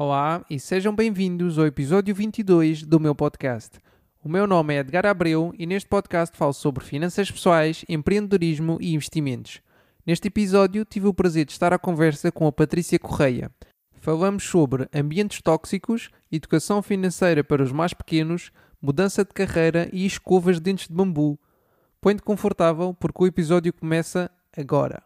Olá e sejam bem-vindos ao episódio 22 do meu podcast. O meu nome é Edgar Abreu e neste podcast falo sobre finanças pessoais, empreendedorismo e investimentos. Neste episódio tive o prazer de estar à conversa com a Patrícia Correia. Falamos sobre ambientes tóxicos, educação financeira para os mais pequenos, mudança de carreira e escovas de dentes de bambu. Põe-te confortável porque o episódio começa agora.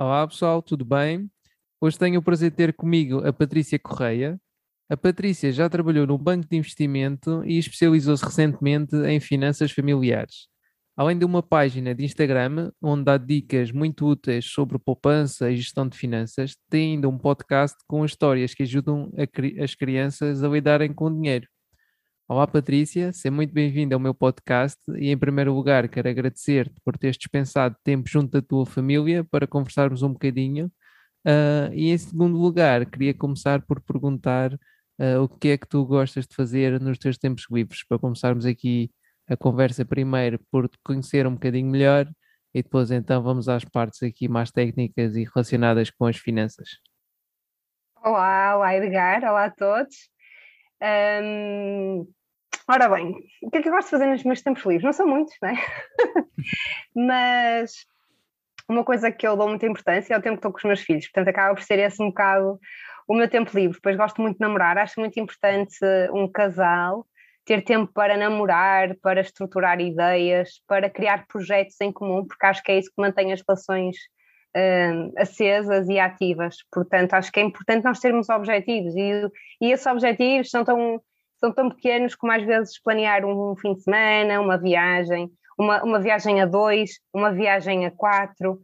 Olá pessoal, tudo bem? Hoje tenho o prazer de ter comigo a Patrícia Correia. A Patrícia já trabalhou no Banco de Investimento e especializou-se recentemente em finanças familiares. Além de uma página de Instagram, onde dá dicas muito úteis sobre poupança e gestão de finanças, tem ainda um podcast com histórias que ajudam as crianças a lidarem com o dinheiro. Olá Patrícia, seja muito bem-vinda ao meu podcast e em primeiro lugar quero agradecer-te por teres dispensado tempo junto da tua família para conversarmos um bocadinho e em segundo lugar queria começar por perguntar o que é que tu gostas de fazer nos teus tempos livres, para começarmos aqui a conversa primeiro por te conhecer um bocadinho melhor e depois então vamos às partes aqui mais técnicas e relacionadas com as finanças. Olá Edgar, olá a todos. Ora bem, o que é que eu gosto de fazer nos meus tempos livres? Não são muitos, não é? Mas uma coisa que eu dou muita importância é o tempo que estou com os meus filhos, portanto acaba por ser esse um bocado o meu tempo livre. Depois gosto muito de namorar, acho muito importante um casal ter tempo para namorar, para estruturar ideias, para criar projetos em comum, porque acho que é isso que mantém as relações acesas e ativas. Portanto acho que é importante nós termos objetivos e esses objetivos são tão pequenos como às vezes planear um fim de semana, uma viagem, uma viagem a dois, uma viagem a quatro,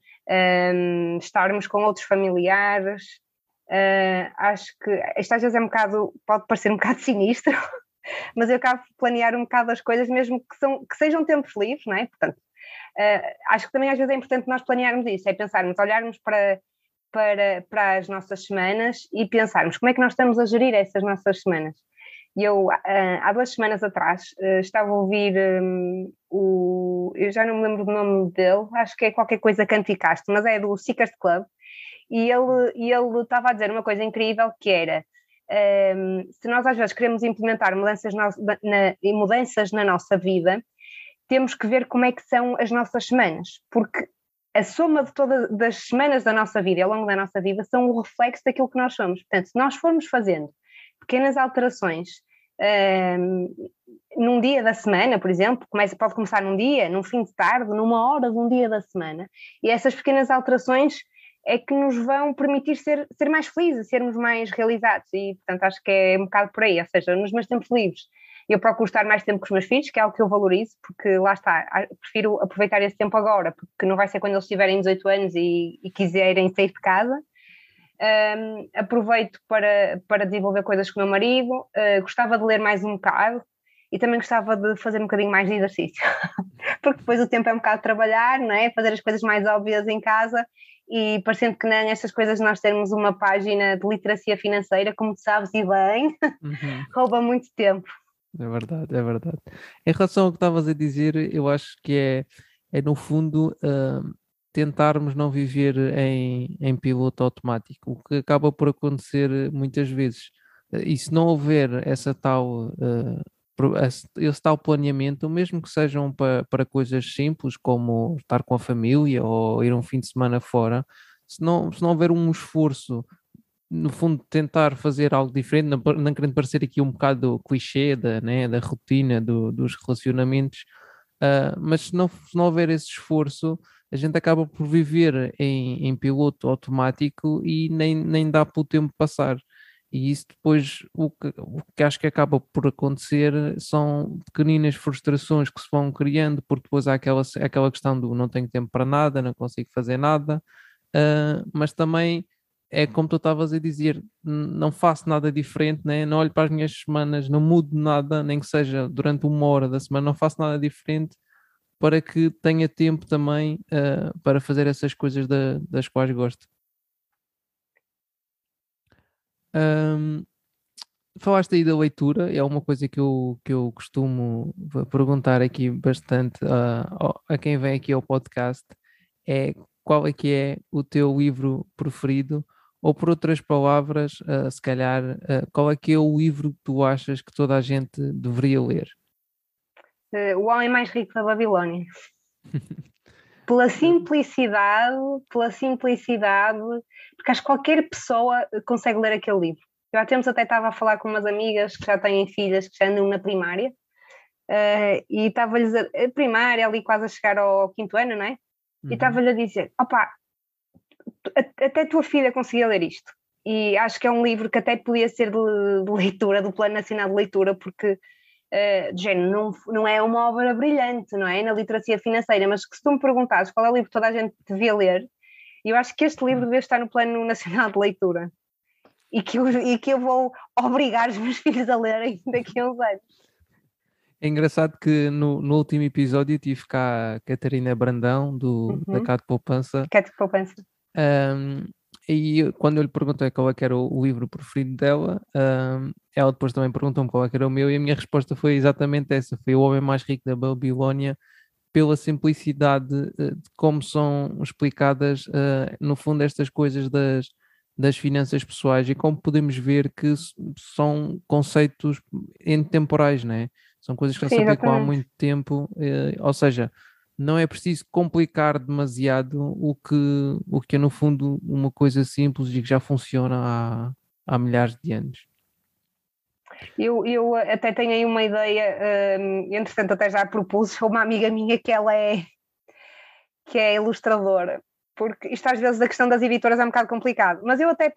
estarmos com outros familiares. Acho que isto às vezes pode parecer um bocado sinistro, mas eu acabo de planear um bocado as coisas, mesmo que sejam tempos livres, não é? Portanto, acho que também às vezes é importante nós planearmos isso, é pensarmos, olharmos para as nossas semanas e pensarmos como é que nós estamos a gerir essas nossas semanas. Eu, há 2 semanas atrás, estava a ouvir eu já não me lembro do nome dele, acho que é qualquer coisa Canticast, mas é do Seekers Club, e ele estava a dizer uma coisa incrível que era, se nós às vezes queremos implementar mudanças na nossa vida, temos que ver como é que são as nossas semanas, porque a soma de todas as semanas da nossa vida e ao longo da nossa vida são o reflexo daquilo que nós somos. Portanto, se nós formos fazendo pequenas alterações num dia da semana, por exemplo, pode começar num dia, num fim de tarde, numa hora de um dia da semana, e essas pequenas alterações é que nos vão permitir ser mais felizes, sermos mais realizados, e portanto acho que é um bocado por aí. Ou seja, nos meus tempos livres eu procuro estar mais tempo com os meus filhos, que é algo que eu valorizo, porque lá está, prefiro aproveitar esse tempo agora, porque não vai ser quando eles tiverem 18 anos e quiserem sair de casa. Aproveito para desenvolver coisas com o meu marido, gostava de ler mais um bocado e também gostava de fazer um bocadinho mais de exercício, porque depois o tempo é um bocado de trabalhar, não é? Fazer as coisas mais óbvias em casa e parecendo que não, estas coisas nós temos uma página de literacia financeira, como tu sabes e bem, rouba muito tempo. É verdade, é verdade. Em relação ao que estavas a dizer, eu acho que é no fundo tentarmos não viver em piloto automático, o que acaba por acontecer muitas vezes. E se não houver esse tal planeamento, mesmo que sejam para coisas simples, como estar com a família ou ir um fim de semana fora, se não houver um esforço, no fundo, tentar fazer algo diferente, não querendo parecer aqui um bocado clichê da rotina dos relacionamentos, mas se não houver esse esforço, a gente acaba por viver em piloto automático e nem dá para o tempo passar. E isso depois, o que acho que acaba por acontecer são pequeninas frustrações que se vão criando, porque depois há aquela questão do não tenho tempo para nada, não consigo fazer nada, mas também é como tu estavas a dizer, não faço nada diferente, né? Não olho para as minhas semanas, não mudo nada, nem que seja durante 1 hora da semana, não faço nada diferente para que tenha tempo também para fazer essas coisas das quais gosto. Falaste aí da leitura, é uma coisa que eu costumo perguntar aqui bastante a quem vem aqui ao podcast, é qual é que é o teu livro preferido, ou por outras palavras, se calhar, qual é que é o livro que tu achas que toda a gente deveria ler? O Homem Mais Rico da Babilónia. Pela simplicidade, porque acho que qualquer pessoa consegue ler aquele livro. Eu há tempos até estava a falar com umas amigas que já têm filhas, que já andam na primária, e estava-lhes a primária, ali quase a chegar ao 5º ano, não é? Uhum. E estava-lhe a dizer, opá, até a tua filha conseguia ler isto. E acho que é um livro que até podia ser de leitura, do Plano Nacional de Leitura, porque, de género, não é uma obra brilhante, não é? Na literacia financeira, mas que se tu me perguntasses qual é o livro que toda a gente devia ler, eu acho que este livro devia estar no Plano Nacional de Leitura. E que eu vou obrigar os meus filhos a lerem daqui a uns anos. É engraçado que no último episódio tive cá a Catarina Brandão, da Cato Poupança. Cato Poupança. E quando eu lhe perguntei qual é que era o livro preferido dela, ela depois também perguntou-me qual é que era o meu, e a minha resposta foi exatamente essa, foi O Homem Mais Rico da Babilónia, pela simplicidade de como são explicadas, no fundo, estas coisas das finanças pessoais, e como podemos ver que são conceitos intemporais, não é? São coisas que se aplicam há muito tempo, ou seja, não é preciso complicar demasiado o que é no fundo uma coisa simples e que já funciona há milhares de anos. Eu até tenho aí uma ideia, entretanto até já propus, uma amiga minha que ela é ilustradora, porque isto às vezes a questão das editoras é um bocado complicado, mas eu até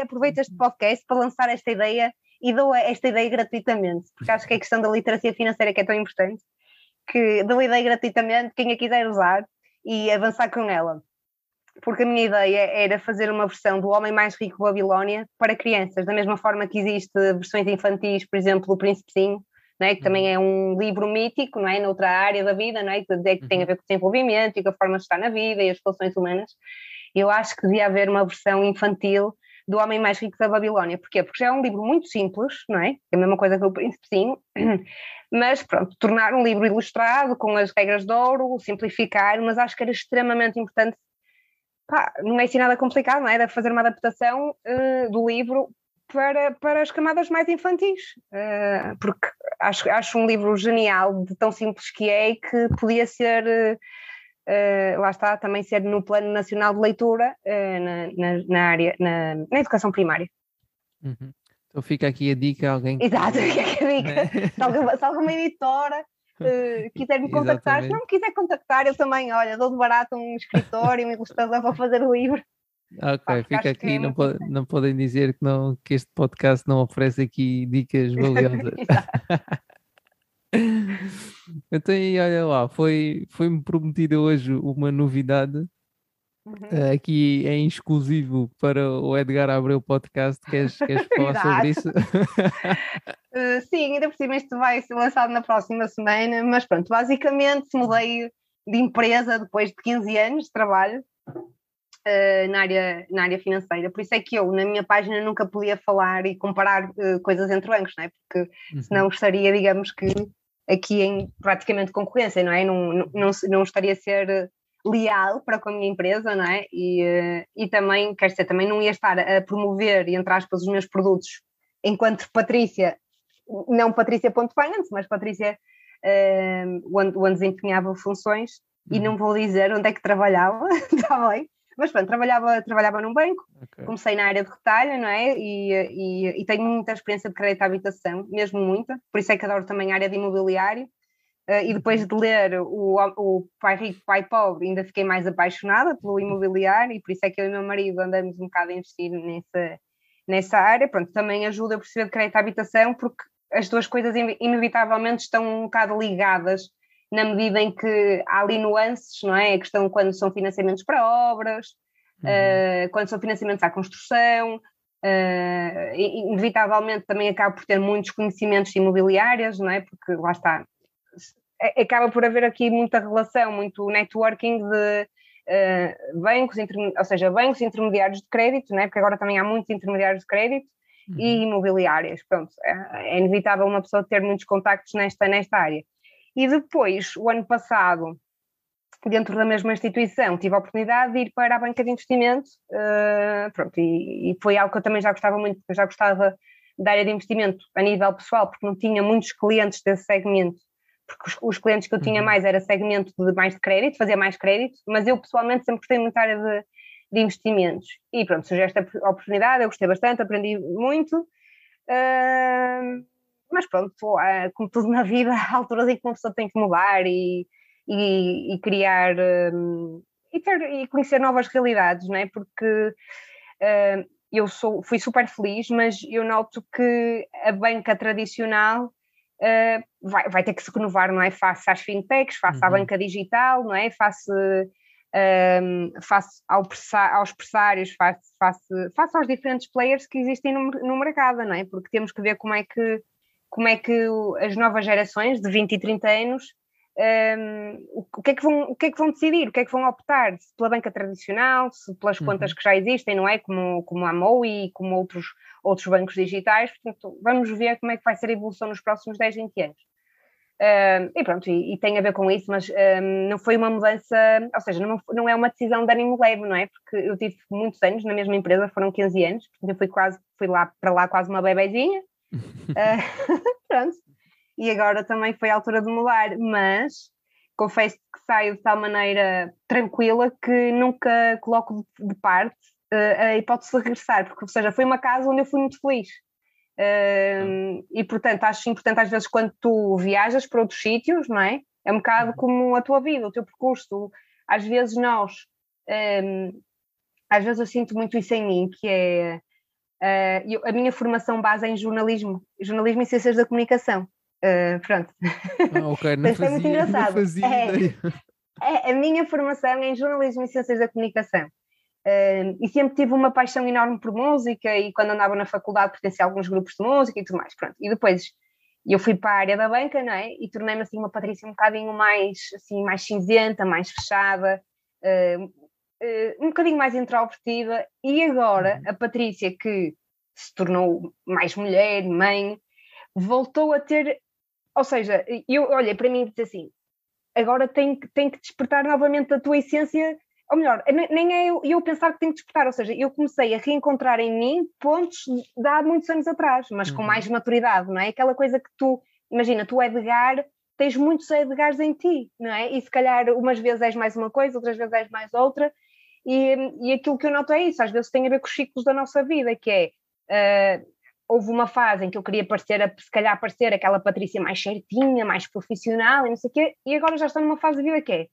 aproveito este podcast para lançar esta ideia e dou esta ideia gratuitamente, porque acho que a questão da literacia financeira que é tão importante, que dou a ideia gratuitamente, quem a quiser usar e avançar com ela, porque a minha ideia era fazer uma versão do Homem Mais Rico da Babilónia para crianças, da mesma forma que existe versões infantis, por exemplo, do Príncipezinho, não é? Que também é um livro mítico, não é? Noutra área da vida, não é? Que tem a ver com o desenvolvimento e com a forma de estar na vida e as relações humanas. Eu acho que devia haver uma versão infantil do Homem Mais Rico da Babilónia. Porquê? Porque já é um livro muito simples, não é? É a mesma coisa que o Príncipezinho, mas pronto, tornar um livro ilustrado com as regras de ouro, simplificar, mas acho que era extremamente importante. Pá, não é assim nada complicado, não é? Era fazer uma adaptação do livro para as camadas mais infantis, porque acho um livro genial, de tão simples que é, e que podia ser, lá está, também ser no Plano Nacional de Leitura, na área, na educação primária. Uhum. Então fica aqui a dica, alguém... Exato, fica aqui a dica, né? se alguma editora quiser me contactar, se não me quiser contactar, eu também, olha, dou de barato um escritor e um ilustrador para fazer o livro. Ok, fica aqui, é não podem dizer que este podcast não oferece aqui dicas valiosas. Então, olha lá, foi-me prometida hoje uma novidade, aqui é exclusivo para o Edgar Abreu Podcast. Queres falar sobre isso? Sim, ainda por cima isto vai ser lançado na próxima semana, mas pronto, basicamente mudei de empresa depois de 15 anos de trabalho. Na área financeira, por isso é que eu na minha página nunca podia falar e comparar coisas entre bancos, não é? Porque senão estaria, digamos que aqui em praticamente concorrência, não é? Não estaria a ser leal para com a minha empresa, não é? E também, quer dizer, também não ia estar a promover, entre aspas, os meus produtos enquanto Patrícia, não Patrícia.finance, mas Patrícia onde desempenhava funções, e não vou dizer onde é que trabalhava, está bem? Mas pronto, trabalhava num banco, okay. Comecei na área de retalho, não é? E tenho muita experiência de crédito à habitação, mesmo muita, por isso é que adoro também a área de imobiliário, e depois de ler o Pai Rico Pai Pobre ainda fiquei mais apaixonada pelo imobiliário, e por isso é que eu e meu marido andamos um bocado a investir nessa área. Pronto, também ajuda a perceber de crédito à habitação, porque as duas coisas inevitavelmente estão um bocado ligadas, na medida em que há ali nuances, não é? A questão quando são financiamentos para obras, quando são financiamentos à construção, inevitavelmente também acaba por ter muitos conhecimentos imobiliários, não é? Porque lá está, acaba por haver aqui muita relação, muito networking de bancos, ou seja, bancos intermediários de crédito, não é? Porque agora também há muitos intermediários de crédito, e imobiliárias. Pronto, é inevitável uma pessoa ter muitos contactos nesta área. E depois, o ano passado, dentro da mesma instituição, tive a oportunidade de ir para a banca de investimento, e foi algo que eu também já gostava muito, porque eu já gostava da área de investimento a nível pessoal, porque não tinha muitos clientes desse segmento, porque os clientes que eu tinha mais era segmento de mais de crédito, fazia mais crédito, mas eu pessoalmente sempre gostei muito da área de investimentos. E pronto, surgiu esta oportunidade, eu gostei bastante, aprendi muito, mas pronto, como tudo na vida, há alturas em que uma pessoa tem que mudar e criar e conhecer novas realidades, não é? Porque eu fui super feliz, mas eu noto que a banca tradicional vai ter que se renovar, não é? Face às fintechs, face à banca digital, não é? Face aos pressários, face aos diferentes players que existem no mercado, não é? Porque temos que ver como é que as novas gerações de 20 e 30 anos, o que é que vão decidir, o que é que vão optar, se pela banca tradicional, se pelas contas que já existem, não é? Como a Mo e como outros bancos digitais. Portanto, vamos ver como é que vai ser a evolução nos próximos 10, 20 anos. E tem a ver com isso, mas não foi uma mudança, ou seja, não é uma decisão de ânimo leve, não é? Porque eu tive muitos anos na mesma empresa, foram 15 anos, portanto eu fui para lá quase uma bebezinha. Pronto. E agora também foi a altura de mudar, mas confesso que saio de tal maneira tranquila que nunca coloco de parte a hipótese de regressar, porque, ou seja, foi uma casa onde eu fui muito feliz. E portanto acho importante às vezes quando tu viajas para outros sítios, não é? É um bocado como a tua vida, o teu percurso. Às vezes às vezes eu sinto muito isso em mim, que é a minha formação base é em jornalismo e ciências da comunicação. Pronto. Okay, não fazia, é muito engraçado. A minha formação é em jornalismo e ciências da comunicação, e sempre tive uma paixão enorme por música, e quando andava na faculdade pertencia a alguns grupos de música e tudo mais. Pronto. E depois eu fui para a área da banca, não é? E tornei-me assim uma Patrícia um bocadinho mais cinzenta, mais fechada, um bocadinho mais introvertida. E agora a Patrícia, que se tornou mais mulher, mãe, voltou a ter, ou seja, eu olhei para mim e disse assim, agora tem que despertar novamente a tua essência, ou melhor, nem é eu pensar que tenho que despertar, ou seja, eu comecei a reencontrar em mim pontos de há muitos anos atrás, mas com mais maturidade, não é? Aquela coisa que tu, imagina, tu Edgar, tens muitos Edgars em ti, não é? E se calhar umas vezes és mais uma coisa, outras vezes és mais outra, e aquilo que eu noto é isso, às vezes tem a ver com os ciclos da nossa vida, que é... Houve uma fase em que eu queria se calhar parecer aquela Patrícia mais certinha, mais profissional e não sei o quê, e agora já estou numa fase de vida que é,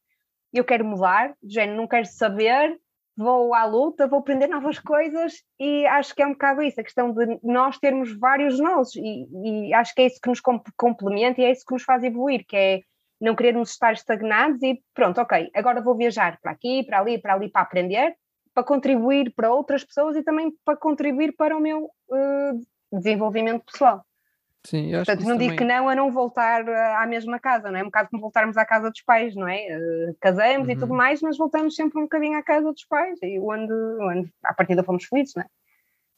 eu quero mudar, do género, não quero saber, vou à luta, vou aprender novas coisas, e acho que é um bocado isso, a questão de nós termos vários nós, e acho que é isso que nos complementa e é isso que nos faz evoluir, que é não querermos estar estagnados e pronto, ok, agora vou viajar para aqui, para ali, para aprender, para contribuir para outras pessoas e também para contribuir para o meu... desenvolvimento pessoal. Sim, eu acho. Portanto, não digo também... que não a não voltar à mesma casa, não é? Um bocado como voltarmos à casa dos pais, não é? Casamos e tudo mais, mas voltamos sempre um bocadinho à casa dos pais, e onde à partida fomos felizes, não é?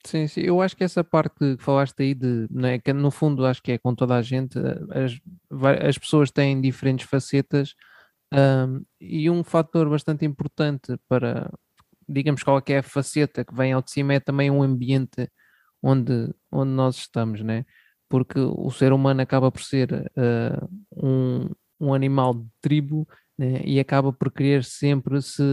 Sim, sim, eu acho que essa parte que falaste aí, não é? Que no fundo acho que é com toda a gente, as pessoas têm diferentes facetas, e um fator bastante importante para, digamos, qual é que é a faceta que vem ao de cima é também um ambiente onde nós estamos, né? Porque o ser humano acaba por ser um animal de tribo, né? E acaba por querer sempre se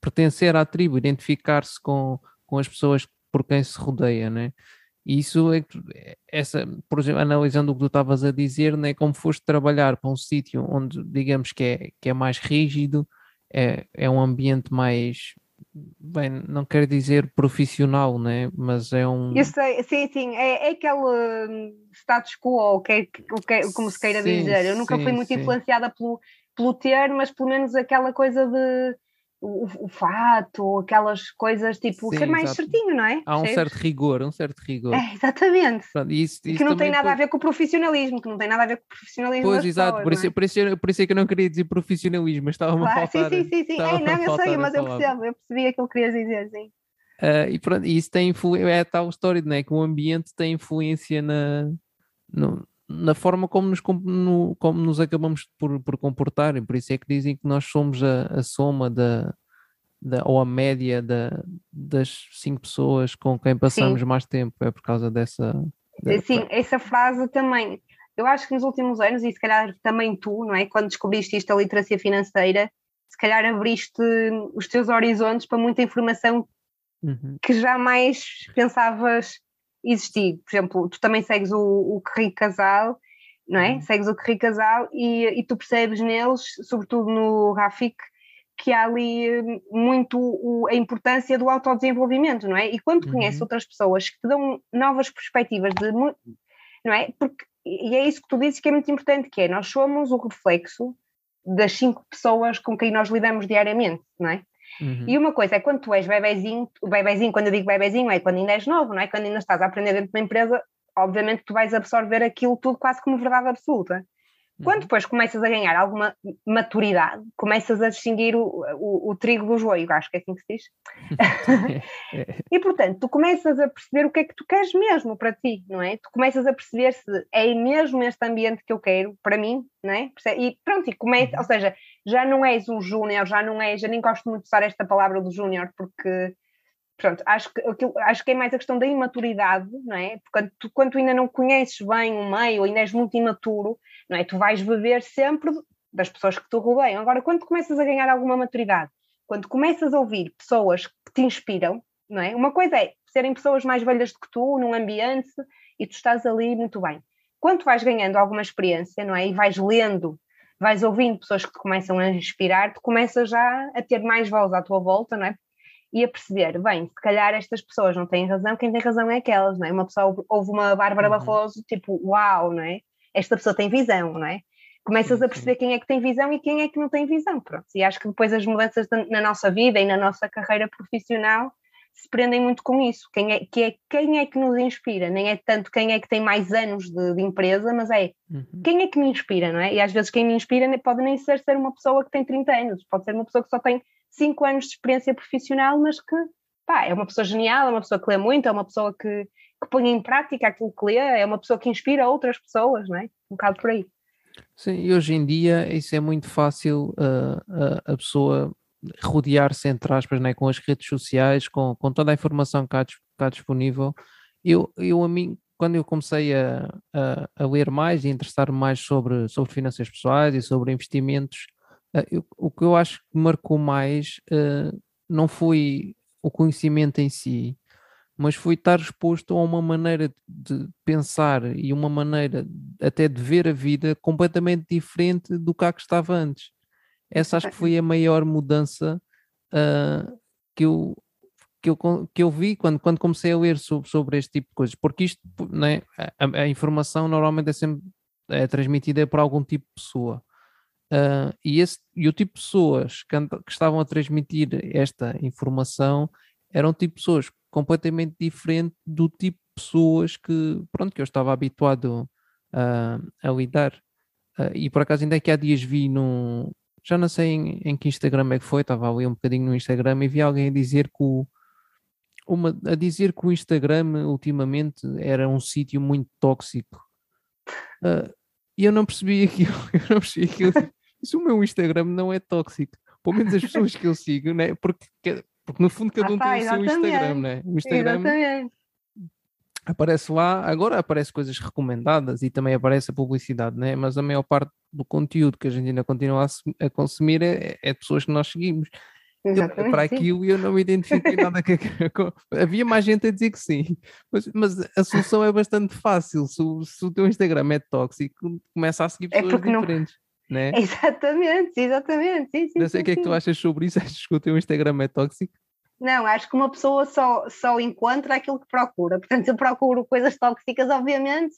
pertencer à tribo, identificar-se com as pessoas por quem se rodeia, né? E isso é, por exemplo, analisando o que tu estavas a dizer, né? Como foste trabalhar para um sítio onde, digamos, que é mais rígido, é um ambiente mais... Bem, não quero dizer profissional, né? Mas é um... Eu sei, sim, é aquele status quo, como se queira dizer. Eu nunca fui muito influenciada pelo termo, mas pelo menos aquela coisa de o fato, aquelas coisas tipo ser mais certinho, não é? Há um certo rigor, exatamente. Pronto, isso que não tem nada a ver com o profissionalismo, Pois, exato, por isso é que eu não queria dizer profissionalismo, mas estava-me a faltar. Sim, não, eu sei, mas eu percebi aquilo que querias dizer, sim. E pronto, isso tem influência, é a tal história, né? Que o ambiente tem influência na forma como nos acabamos por comportar, e por isso é que dizem que nós somos a soma ou a média das 5 pessoas com quem passamos Sim. mais tempo, é por causa dessa... Sim, essa frase também, eu acho que nos últimos anos, e se calhar também tu, não é? Quando descobriste isto, a literacia financeira, se calhar abriste os teus horizontes para muita informação uhum. que jamais pensavas existir. Por exemplo, tu também segues o Rui Casal, não é? Uhum. Segues o Rui Casal e tu percebes neles, sobretudo no Rafiki, que há ali muito a importância do autodesenvolvimento, não é? E quando uhum. conheces outras pessoas que te dão novas perspectivas, não é? Porque, e é isso que tu dizes que é muito importante, que é, nós somos o reflexo das 5 pessoas com quem nós lidamos diariamente, não é? Uhum. E uma coisa é quando tu és bebezinho, quando eu digo bebezinho é quando ainda és novo, não é? Quando ainda estás a aprender dentro de uma empresa, obviamente tu vais absorver aquilo tudo quase como verdade absoluta. Quando depois começas a ganhar alguma maturidade, começas a distinguir o trigo do joio, acho que é assim que se diz. E, portanto, tu começas a perceber o que é que tu queres mesmo para ti, não é? Tu começas a perceber se é mesmo este ambiente que eu quero para mim, não é? E pronto, ou seja, já não és um júnior, já nem gosto muito de usar esta palavra do júnior, porque, pronto, acho que é mais a questão da imaturidade, não é? Porque quando tu ainda não conheces bem o meio, ainda és muito imaturo, não é? Tu vais beber sempre das pessoas que te rodeiam. Agora, quando começas a ganhar alguma maturidade, quando começas a ouvir pessoas que te inspiram, não é? Uma coisa é serem pessoas mais velhas do que tu, num ambiente, e tu estás ali muito bem. Quando tu vais ganhando alguma experiência, não é? E vais lendo, vais ouvindo pessoas que te começam a inspirar, tu começas já a ter mais voz à tua volta, não é? E a perceber, bem, se calhar estas pessoas não têm razão, quem tem razão é aquelas, não é? Uma pessoa ouve uma Bárbara uhum. Barroso, tipo, uau, não é? Esta pessoa tem visão, não é? Começas a perceber quem é que tem visão e quem é que não tem visão, pronto. E acho que depois as mudanças na nossa vida e na nossa carreira profissional se prendem muito com isso. Quem é que nos inspira? Nem é tanto quem é que tem mais anos de empresa, mas é uhum. quem é que me inspira, não é? E às vezes quem me inspira pode nem ser uma pessoa que tem 30 anos, pode ser uma pessoa que só tem 5 anos de experiência profissional, mas que, pá, é uma pessoa genial, é uma pessoa que lê muito, é uma pessoa que põe em prática aquilo que lê, é uma pessoa que inspira outras pessoas, não é? Um bocado por aí. Sim, e hoje em dia isso é muito fácil a pessoa rodear-se, entre aspas, né, com as redes sociais, com toda a informação que está disponível. Eu a mim, quando eu comecei a ler mais e interessar-me mais sobre finanças pessoais e sobre investimentos, o que eu acho que marcou mais não foi o conhecimento em si, mas foi estar exposto a uma maneira de pensar e uma maneira até de ver a vida completamente diferente do que estava antes. Essa acho que foi a maior mudança que eu vi quando comecei a ler sobre este tipo de coisas, porque isto, né, a informação normalmente é sempre transmitida por algum tipo de pessoa. E o tipo de pessoas que estavam a transmitir esta informação eram um tipo de pessoas completamente diferente do tipo de pessoas que eu estava habituado a lidar. E por acaso ainda é que há dias vi já não sei em que Instagram é que foi, estava ali um bocadinho no Instagram e vi alguém a dizer que o Instagram ultimamente era um sítio muito tóxico. E eu não percebi aquilo, Isso, o meu Instagram não é tóxico, pelo menos as pessoas que eu sigo, né? porque no fundo cada um tem o seu Instagram, né? O Instagram exatamente. Aparece lá, agora aparecem coisas recomendadas e também aparece a publicidade, né? Mas a maior parte do conteúdo que a gente ainda continua a consumir é de pessoas que nós seguimos. Eu, para aquilo eu não me identifiquei nada com... Havia mais gente a dizer que sim, mas a solução é bastante fácil. Se o teu Instagram é tóxico, começa a seguir pessoas diferentes, não é? Exatamente. Sim, não sei o que é que tu achas sobre isso. Achas que o teu Instagram é tóxico? Não, acho que uma pessoa só encontra aquilo que procura. Portanto, eu procuro coisas tóxicas, obviamente,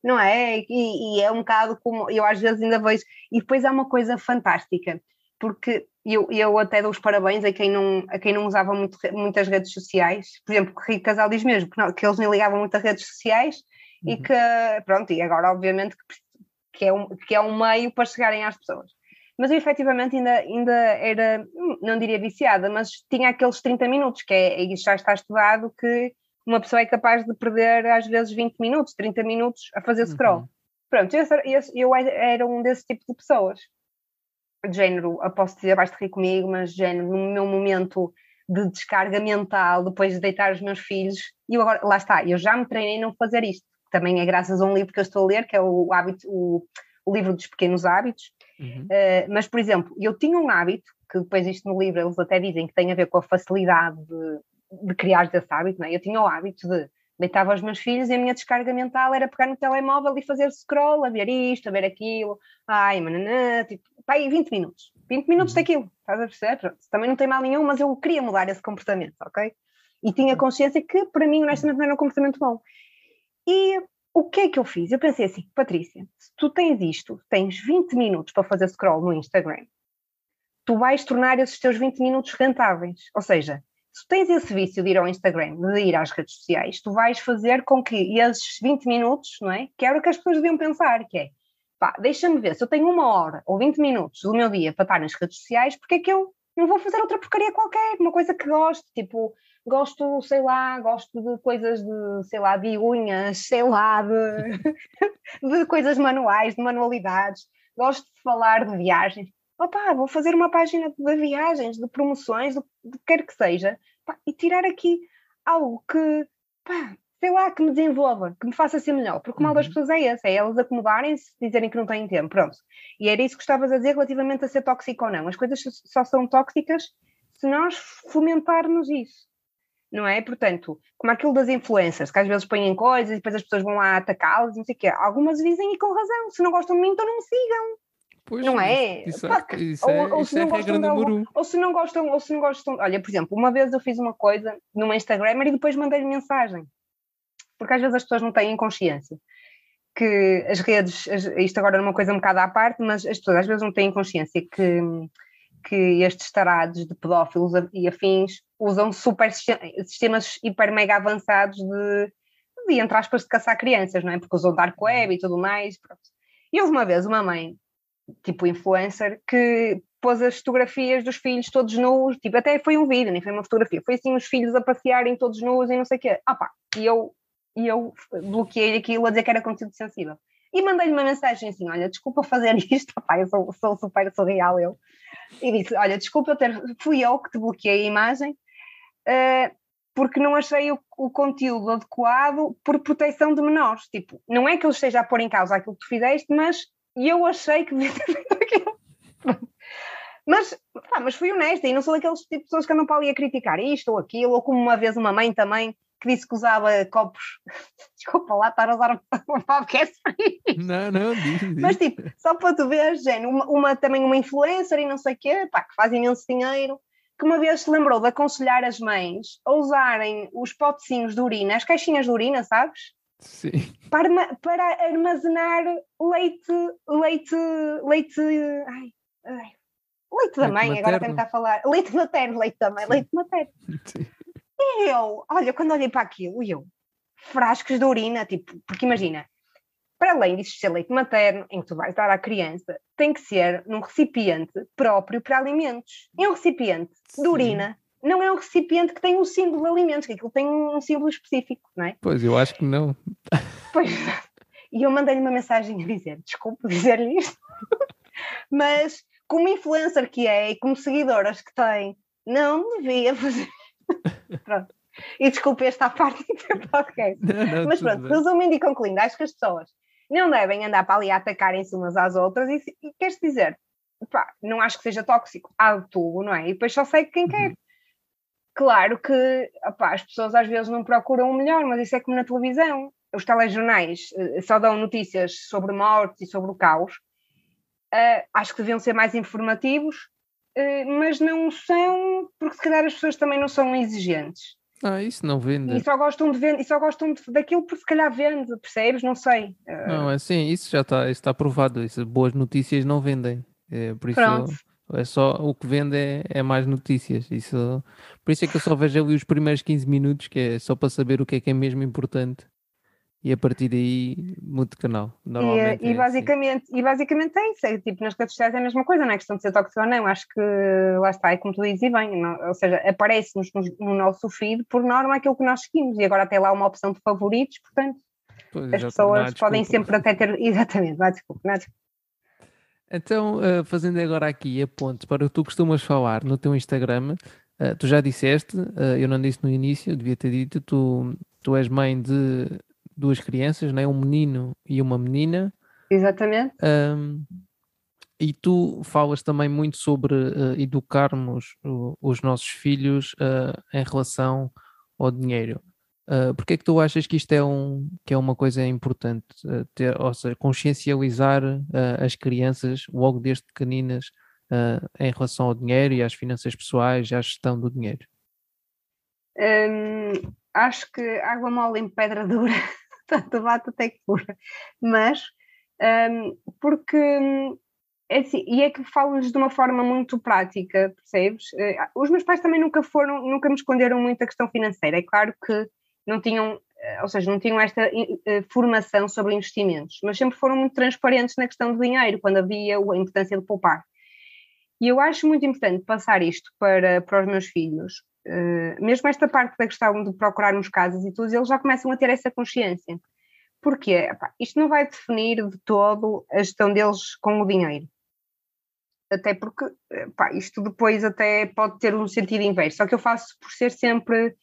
não é? E é um bocado como eu às vezes ainda vejo. E depois há uma coisa fantástica, porque eu até dou os parabéns a quem não usava muitas redes sociais. Por exemplo, o Rui Casal diz mesmo que eles nem ligavam muito a redes sociais uhum. e que, pronto, e agora obviamente que é um meio para chegarem às pessoas. mas eu efetivamente ainda era, não diria viciada, mas tinha aqueles 30 minutos, que é, e já está estudado que uma pessoa é capaz de perder às vezes 20 minutos, 30 minutos a fazer scroll. Uhum. Pronto, eu era um desse tipo de pessoas, de género, posso dizer, basta rir comigo, mas de género, no meu momento de descarga mental, depois de deitar os meus filhos, e agora, lá está, eu já me treinei a não fazer isto, também é graças a um livro que eu estou a ler, que é o livro dos pequenos hábitos. Uhum. Mas, por exemplo, eu tinha um hábito, que depois isto no livro eles até dizem que tem a ver com a facilidade de criar esse hábito, não é? Eu tinha o hábito de deitava os meus filhos e a minha descarga mental era pegar no telemóvel e fazer scroll, a ver isto, a ver aquilo, ai, mananã, tipo, pá, aí 20 minutos, 20 minutos daquilo, estás a perceber? Pronto, também não tem mal nenhum, mas eu queria mudar esse comportamento, ok? E tinha consciência que, para mim, honestamente, não era um comportamento bom. E o que é que eu fiz? Eu pensei assim, Patrícia, se tu tens isto, tens 20 minutos para fazer scroll no Instagram, tu vais tornar esses teus 20 minutos rentáveis, ou seja, se tens esse vício de ir ao Instagram, de ir às redes sociais, tu vais fazer com que esses 20 minutos, não é? Que era o que as pessoas deviam pensar, que é, pá, deixa-me ver, se eu tenho uma hora ou 20 minutos do meu dia para estar nas redes sociais, porque é que eu não vou fazer outra porcaria qualquer, uma coisa que gosto, tipo, gosto, sei lá, gosto de coisas de, sei lá, de unhas, sei lá, de coisas manuais, de manualidades, gosto de falar de viagens. Opá, vou fazer uma página de viagens, de promoções, do que quer que seja, pá, e tirar aqui algo que, pá, sei lá, que me desenvolva, que me faça ser melhor, porque o mal das pessoas é esse, é elas acomodarem-se, dizerem que não têm tempo, pronto. E era isso que estavas a dizer relativamente a ser tóxico ou não. As coisas só são tóxicas se nós fomentarmos isso, não é? Portanto, como aquilo das influencers, que às vezes põem coisas e depois as pessoas vão lá atacá-las, não sei o quê. Algumas dizem, e com razão, se não gostam de mim, então não me sigam. Pois, não é? Ou se não gostam, olha, por exemplo, uma vez eu fiz uma coisa numa Instagramer e depois mandei-lhe mensagem, porque às vezes as pessoas não têm consciência que as redes, isto agora é uma coisa um bocado à parte, mas as pessoas às vezes não têm consciência que estes tarados de pedófilos e afins usam super sistemas hiper mega avançados de entre aspas, de caçar crianças, não é? Porque usam dark web e tudo mais, pronto. E houve uma vez uma mãe, tipo influencer, que pôs as fotografias dos filhos todos nus, tipo, até foi um vídeo, nem foi uma fotografia, foi assim os filhos a passearem todos nus e não sei o quê. Ah pá, e eu bloqueei aquilo a dizer que era conteúdo sensível. E mandei-lhe uma mensagem assim, olha, desculpa fazer isto, opá, eu sou super surreal eu. E disse, olha, desculpa, fui eu que te bloqueei a imagem, porque não achei o conteúdo adequado por proteção de menores. Tipo, não é que eu esteja a pôr em causa aquilo que tu fizeste, mas e eu achei que devia ter feito aquilo. Mas fui honesta e não sou daqueles tipo de pessoas que andam para ali a criticar isto ou aquilo, ou como uma vez uma mãe também que disse que usava copos. Desculpa lá estar a usar um podcast. Não, diz. Mas tipo, só para tu ver, Jane, também uma influencer e não sei o quê, pá, que faz imenso dinheiro, que uma vez se lembrou de aconselhar as mães a usarem os potecinhos de urina, as caixinhas de urina, sabes? Sim. Para armazenar leite da mãe, materno. Agora tenho que estar a falar leite materno. Sim. E eu, olha, quando olhei para aquilo, frascos de urina, tipo, porque imagina, para além disso ser leite materno, em que tu vais dar à criança, tem que ser num recipiente próprio para alimentos, e um recipiente de urina não é um recipiente que tem um símbolo de alimentos, que aquilo tem um símbolo específico, não é? Pois, eu acho que não. Pois, e eu mandei-lhe uma mensagem a dizer, desculpe dizer-lhe isto, mas como influencer que é e como seguidoras que tem, não devia fazer. Pronto. E desculpe esta parte do teu podcast. Não, mas pronto, resumindo e concluindo, acho que as pessoas não devem andar para ali a atacarem-se umas às outras e queres dizer, pá, não acho que seja tóxico, há de tudo, não é? E depois só segue quem quer. Claro que, opá, as pessoas às vezes não procuram o melhor, mas isso é como na televisão. Os telejornais só dão notícias sobre mortes e sobre o caos. Acho que deviam ser mais informativos, mas não são, porque se calhar as pessoas também não são exigentes. Ah, isso não vende. E só gostam daquilo porque se calhar vende, percebes? Não sei. Não, é assim, isso já está provado. Isso, boas notícias não vendem. É, por isso. Pronto. É só, o que vende é mais notícias. Isso, por isso é que eu só vejo ali os primeiros 15 minutos, que é só para saber o que é mesmo importante. e a partir daí muda de canal. Normalmente basicamente é isso. É, tipo, nas redes sociais é a mesma coisa, não é questão de ser tóxico ou não. Acho que lá está, é como tu dizes e bem, não, ou seja, aparece-nos no nosso feed por norma aquilo que nós seguimos e agora tem lá uma opção de favoritos, portanto pois, as pessoas podem sempre até ter... Exatamente, não há desculpa, não há desculpa. Então, fazendo agora aqui a ponte para o que tu costumas falar no teu Instagram, tu já disseste, eu não disse no início, eu devia ter dito, tu és mãe de 2 crianças, né? Um menino e uma menina. Exatamente. E tu falas também muito sobre educarmos os nossos filhos em relação ao dinheiro. Porquê é que tu achas que isto é uma coisa importante? Ter, ou seja, consciencializar as crianças logo desde pequeninas em relação ao dinheiro e às finanças pessoais e à gestão do dinheiro? Acho que água mole em pedra dura, tanto bate até que cura, mas porque é assim, e é que falo-lhes de uma forma muito prática, percebes? Os meus pais também nunca me esconderam muito a questão financeira. É claro que não tinham, ou seja, não tinham esta formação sobre investimentos, mas sempre foram muito transparentes na questão do dinheiro, quando havia a importância de poupar. E eu acho muito importante passar isto para os meus filhos, mesmo esta parte da questão de procurarmos casas e tudo, eles já começam a ter essa consciência. Porquê? Isto não vai definir de todo a gestão deles com o dinheiro. Até porque, isto depois até pode ter um sentido inverso, só que eu faço por ser sempre...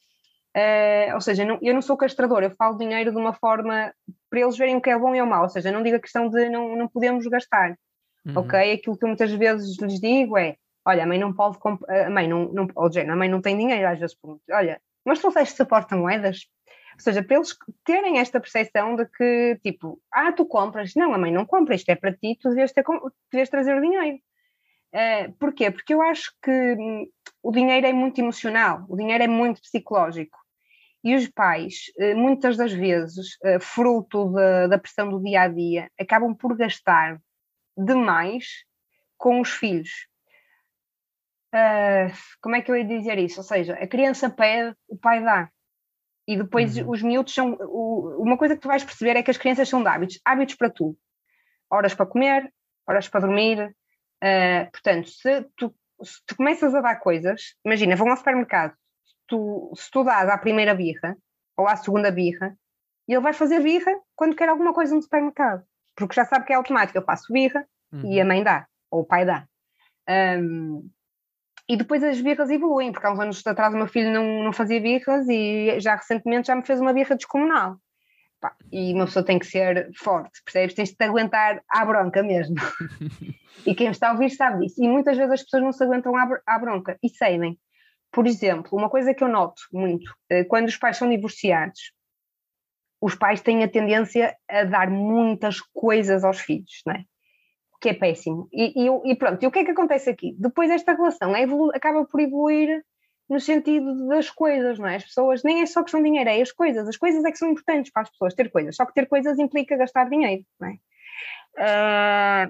ou seja, eu não sou castradora, eu falo dinheiro de uma forma para eles verem o que é bom e o mau, ou seja, não digo a questão de não podemos gastar, ok? Aquilo que eu muitas vezes lhes digo é, olha, a mãe não pode comprar, a mãe não tem dinheiro, às vezes pergunto, olha, mas trouxeste esse porta-moedas? Ou seja, para eles terem esta percepção de que, tipo, tu compras, não, a mãe não compra, isto é para ti, tu devias trazer o dinheiro. Porquê? Porque eu acho que o dinheiro é muito emocional, o dinheiro é muito psicológico. E os pais, muitas das vezes, fruto da pressão do dia-a-dia, acabam por gastar demais com os filhos. Como é que eu ia dizer isso? Ou seja, a criança pede, o pai dá. E depois os miúdos são... Uma coisa que tu vais perceber é que as crianças são de hábitos para tudo. Horas para comer, horas para dormir. Portanto, se tu começas a dar coisas, imagina, vão ao supermercado, se tu dás à primeira birra ou à segunda birra, ele vai fazer birra quando quer alguma coisa no supermercado, porque já sabe que é automático, eu faço birra e a mãe dá, ou o pai dá. E depois as birras evoluem, porque há uns anos atrás o meu filho não fazia birras e já recentemente já me fez uma birra descomunal. E uma pessoa tem que ser forte, percebes? Tens de te aguentar à bronca mesmo. E quem está a ouvir sabe disso. E muitas vezes as pessoas não se aguentam à bronca e cedem. Por exemplo, uma coisa que eu noto muito, quando os pais são divorciados, os pais têm a tendência a dar muitas coisas aos filhos, não é? Que é péssimo. E pronto, e o que é que acontece aqui? Depois esta relação acaba por evoluir no sentido das coisas, não é? As pessoas, nem é só questão de dinheiro, é as coisas é que são importantes para as pessoas, ter coisas, só que ter coisas implica gastar dinheiro, não é?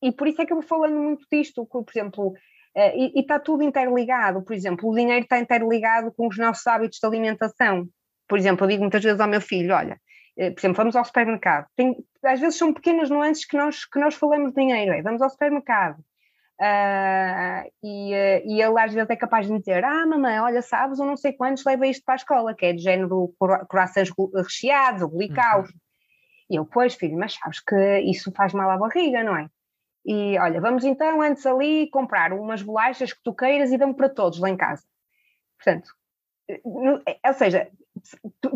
E por isso é que eu vou falando muito disto, por exemplo, e está tudo interligado, por exemplo, o dinheiro está interligado com os nossos hábitos de alimentação. Por exemplo, eu digo muitas vezes ao meu filho, olha, por exemplo, vamos ao supermercado, às vezes são pequenas nuances que nós falamos de dinheiro, vamos ao supermercado. E ele às vezes é capaz de me dizer, mamãe, olha, sabes, eu não sei quantos leva isto para a escola, que é de género croissants recheados, ou glicaus. E eu, pois filho, mas sabes que isso faz mal à barriga, não é? E olha, vamos então antes ali comprar umas bolachas que tu queiras e dão para todos lá em casa. Portanto, ou seja,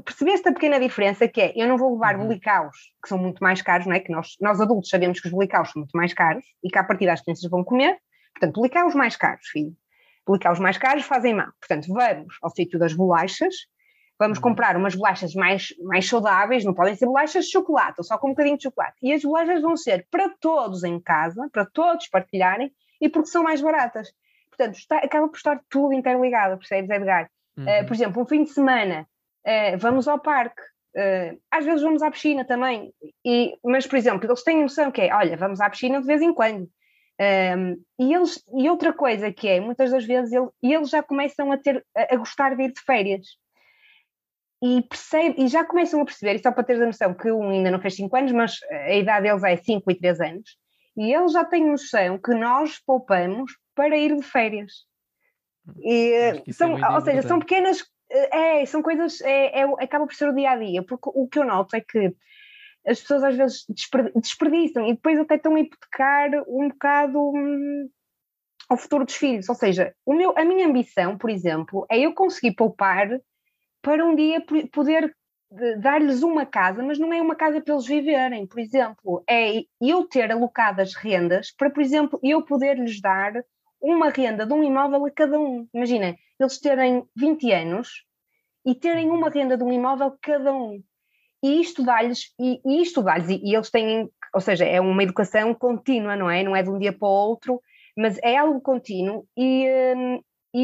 percebeste a pequena diferença que é, eu não vou levar bolicaus, que são muito mais caros, não é? Que nós adultos sabemos que os bolicaus são muito mais caros e que à partida as crianças vão comer, portanto, bolicaus mais caros, filho. Bolicaus mais caros fazem mal. Portanto, vamos ao sítio das bolachas, vamos comprar umas bolachas mais saudáveis, não podem ser bolachas de chocolate, ou só com um bocadinho de chocolate. E as bolachas vão ser para todos em casa, para todos partilharem e porque são mais baratas. Portanto, acaba por estar tudo interligado, percebes, Edgar? Por exemplo, um fim de semana, vamos ao parque, às vezes vamos à piscina também, mas por exemplo, eles têm noção que é, olha, vamos à piscina de vez em quando, e outra coisa que é, muitas das vezes eles já começam a gostar de ir de férias, e, percebe, e já começam a perceber, e só para teres a noção que um ainda não fez 5 anos, mas a idade deles é 5 e 3 anos, e eles já têm noção que nós poupamos para ir de férias. E são, ou seja, são pequenas, são coisas, acaba por ser o dia-a-dia, porque o que eu noto é que as pessoas às vezes desperdiçam e depois até estão a hipotecar um bocado ao futuro dos filhos, ou seja, a minha ambição, por exemplo, é eu conseguir poupar para um dia poder dar-lhes uma casa, mas não é uma casa para eles viverem, por exemplo, é eu ter alocado as rendas para, por exemplo, eu poder-lhes dar uma renda de um imóvel a cada um. Imagina, eles terem 20 anos e terem uma renda de um imóvel cada um. E isto dá-lhes, e eles têm, ou seja, é uma educação contínua, não é? Não é de um dia para o outro, mas é algo contínuo e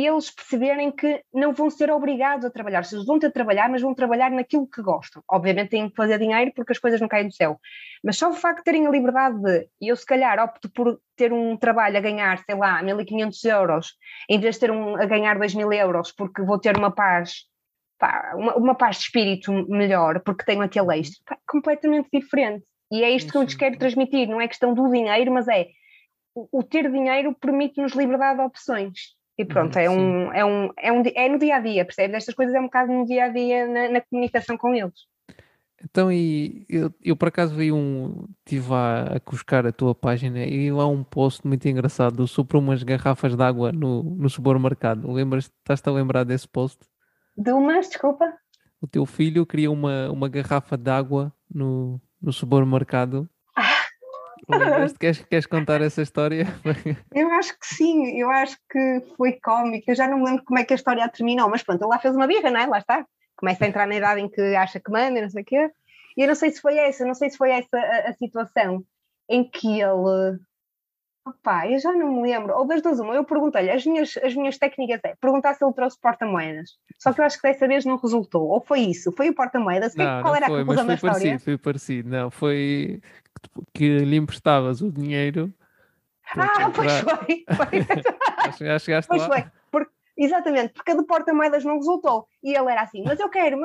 eles perceberem que não vão ser obrigados a trabalhar, eles vão ter de trabalhar, mas vão trabalhar naquilo que gostam. Obviamente têm que fazer dinheiro porque as coisas não caem do céu, mas só o facto de terem a liberdade de, eu se calhar opto por ter um trabalho a ganhar, sei lá, 1.500 euros, em vez de ter a ganhar 2.000 euros, porque vou ter uma paz... uma paz de espírito melhor, porque tenho aquele eixo completamente diferente, e é isto que eu lhes quero transmitir, não é questão do dinheiro, mas é, o ter dinheiro permite-nos liberdade de opções, e pronto, é no dia-a-dia, percebes? Estas coisas é um bocado no dia-a-dia, na comunicação com eles. Então, e eu por acaso vi estive a cuscar a tua página e lá um post muito engraçado, eu sobre umas garrafas de água no supermercado, estás-te a lembrar desse post? Desculpa. O teu filho queria uma garrafa de água no supermercado. Queres contar essa história? Eu acho que sim, eu acho que foi cómico. Eu já não me lembro como é que a história terminou, mas pronto, ele lá fez uma birra, não é? Lá está. Começa a entrar na idade em que acha que manda, não sei o quê. E eu não sei se foi essa a situação em que ele... Opa, eu já não me lembro, ou das duas uma, eu perguntei-lhe, as minhas técnicas é perguntar se ele trouxe porta-moedas, só que eu acho que dessa vez não resultou, ou foi isso, foi o porta-moedas, qual era a conclusão da história? Foi parecido, não, foi que lhe emprestavas o dinheiro. Pois foi, já chegaste pois lá. Pois foi, exatamente, porque a do porta-moedas não resultou, e ele era assim, mas eu quero,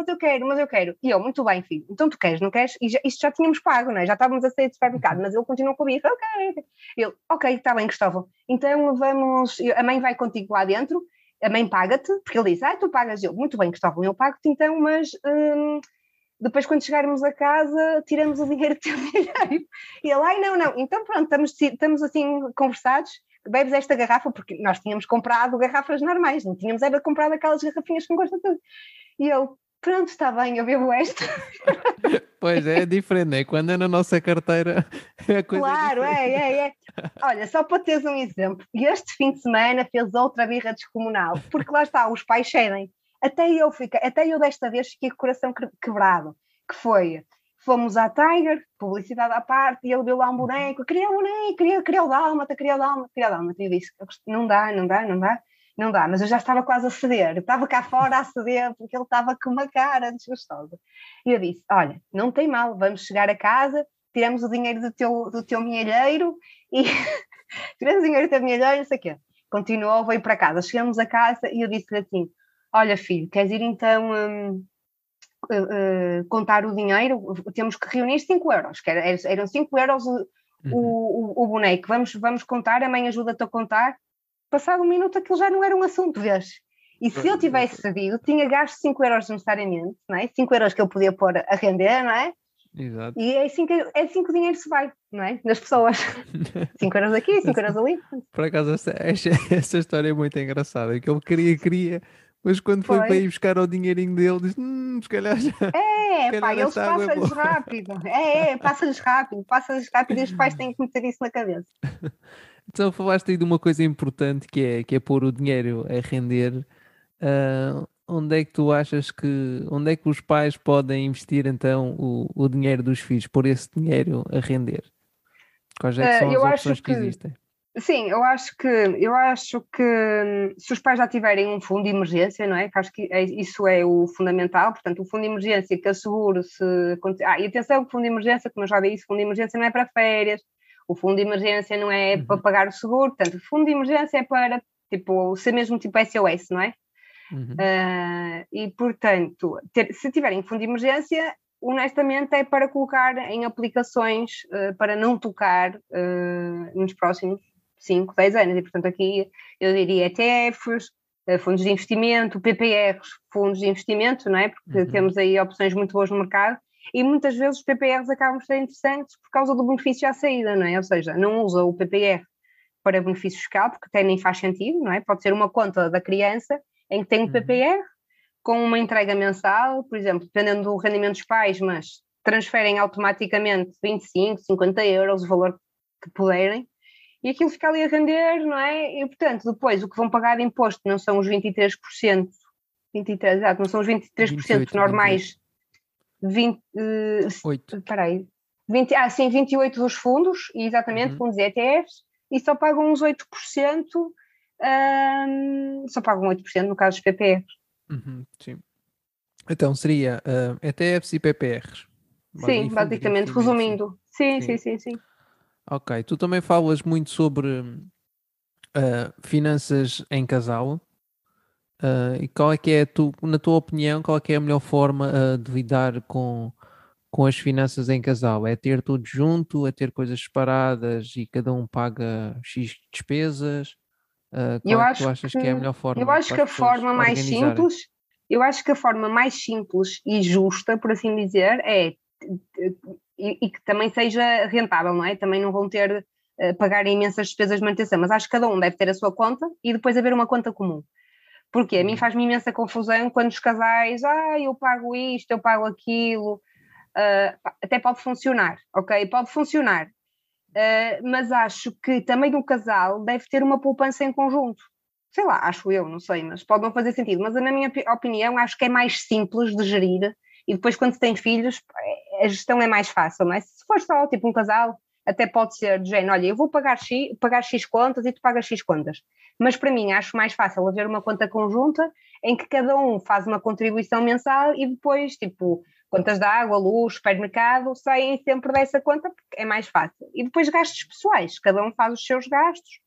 e eu, muito bem filho, então tu queres, não queres? E isto já tínhamos pago, não é? Já estávamos a sair do supermercado, mas ele continuou comigo, ok, está bem Cristóvão, então vamos, a mãe vai contigo lá dentro, a mãe paga-te, porque ele diz, tu pagas, eu, muito bem Cristóvão, eu pago-te então, mas depois quando chegarmos a casa, tiramos o dinheiro do teu dinheiro, e ele, não, então pronto, estamos assim conversados, bebes esta garrafa, porque nós tínhamos comprado garrafas normais, não tínhamos comprado aquelas garrafinhas com gosto de tudo. E ele, pronto, está bem, eu bebo esta. Pois é, diferente, é quando é na nossa carteira é coisa claro, diferente. É. Olha, só para teres um exemplo, este fim de semana fez outra birra descomunal, porque lá está, os pais cedem. Até eu desta vez fiquei com o coração quebrado, que foi... Fomos à Tiger, publicidade à parte, e ele deu lá um boneco, queria o dálmata, e eu disse, não dá, mas eu já estava quase a ceder, estava cá fora a ceder, porque ele estava com uma cara desgostosa. E eu disse, olha, não tem mal, vamos chegar a casa, tiramos o dinheiro do teu mielheiro, e tiramos o dinheiro do teu mielheiro, não sei o quê. Continuou, veio para casa, chegamos a casa, e eu disse-lhe assim, olha filho, queres ir então... contar o dinheiro, temos que reunir 5 euros, que eram 5 euros o boneco, vamos contar, a mãe ajuda-te a contar. Passado um minuto aquilo já não era um assunto, vês? E se eu tivesse sabido, tinha gasto 5 euros necessariamente, não é? 5 euros que eu podia pôr a render, não é? Exato. E é assim que o dinheiro se vai, não é? Das pessoas. 5 euros aqui, 5 euros ali. Por acaso, essa história é muito engraçada, que eu queria... Mas quando foi para ir buscar o dinheirinho dele, disse, se calhar já... eles passam-lhes rápido. Passam-lhes rápido e os pais têm que meter isso na cabeça. Então falaste aí de uma coisa importante que é pôr o dinheiro a render. Onde é que tu achas que... Onde é que os pais podem investir então o dinheiro dos filhos? Pôr esse dinheiro a render? Quais é que são as opções que existem? Sim, eu acho que se os pais já tiverem um fundo de emergência, não é? Que acho que isso é o fundamental, portanto, o fundo de emergência que assegura se... e atenção, o fundo de emergência, como eu já disse, o fundo de emergência não é para férias, o fundo de emergência não é para pagar o seguro, portanto, o fundo de emergência é para, tipo, ser mesmo tipo SOS, não é? E, portanto, se tiverem fundo de emergência, honestamente é para colocar em aplicações para não tocar nos próximos 5, 10 anos. E, portanto, aqui eu diria ETFs, fundos de investimento, PPRs, fundos de investimento, não é? Porque temos aí opções muito boas no mercado. E muitas vezes os PPRs acabam de ser interessantes por causa do benefício à saída, não é? Ou seja, não usa o PPR para benefício fiscal, porque até nem faz sentido, não é? Pode ser uma conta da criança em que tem um PPR com uma entrega mensal, por exemplo, dependendo do rendimento dos pais, mas transferem automaticamente 25, 50 euros, o valor que puderem, e aquilo fica ali a render, não é? E, portanto, depois o que vão pagar de imposto não são os 23%, não são os 23% normais... 28 dos fundos, exatamente, fundos ETFs, e só pagam uns 8%, só pagam 8% no caso dos PPRs. Sim. Então seria ETFs e PPRs. Sim, basicamente, resumindo. Sim. Ok, tu também falas muito sobre finanças em casal. E qual é que é, na tua opinião, qual é que é a melhor forma de lidar com as finanças em casal? É ter tudo junto, é ter coisas separadas e cada um paga X despesas? Qual é que tu achas que é a melhor forma? Eu acho que a forma mais simples e justa, por assim dizer, é e que também seja rentável, não é? Também não vão ter pagar imensas despesas de manutenção, mas acho que cada um deve ter a sua conta e depois haver uma conta comum. Porque a mim faz-me imensa confusão quando os casais, eu pago isto, eu pago aquilo, até pode funcionar, ok? Pode funcionar, mas acho que também um casal deve ter uma poupança em conjunto. Sei lá, acho eu, não sei, mas pode não fazer sentido. Mas na minha opinião acho que é mais simples de gerir e depois quando se tem filhos a gestão é mais fácil, não é? Se for só tipo um casal, até pode ser de género, olha, eu vou pagar X contas e tu pagas X contas. Mas para mim acho mais fácil haver uma conta conjunta em que cada um faz uma contribuição mensal e depois, tipo, contas de água, luz, supermercado, saem sempre dessa conta porque é mais fácil. E depois gastos pessoais, cada um faz os seus gastos,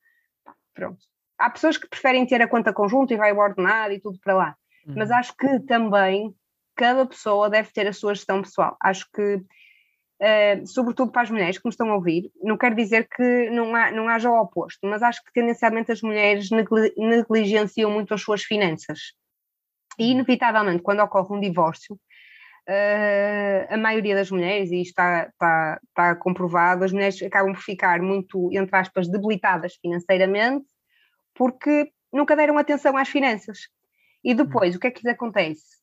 pronto. Há pessoas que preferem ter a conta conjunta e vai o ordenado e tudo para lá. Mas acho que também cada pessoa deve ter a sua gestão pessoal. Acho que... sobretudo para as mulheres que me estão a ouvir, não quero dizer que não haja o oposto, mas acho que tendencialmente as mulheres negligenciam muito as suas finanças e inevitavelmente quando ocorre um divórcio a maioria das mulheres, e isto está comprovado, as mulheres acabam por ficar muito, entre aspas, debilitadas financeiramente porque nunca deram atenção às finanças e depois o que é que lhes acontece?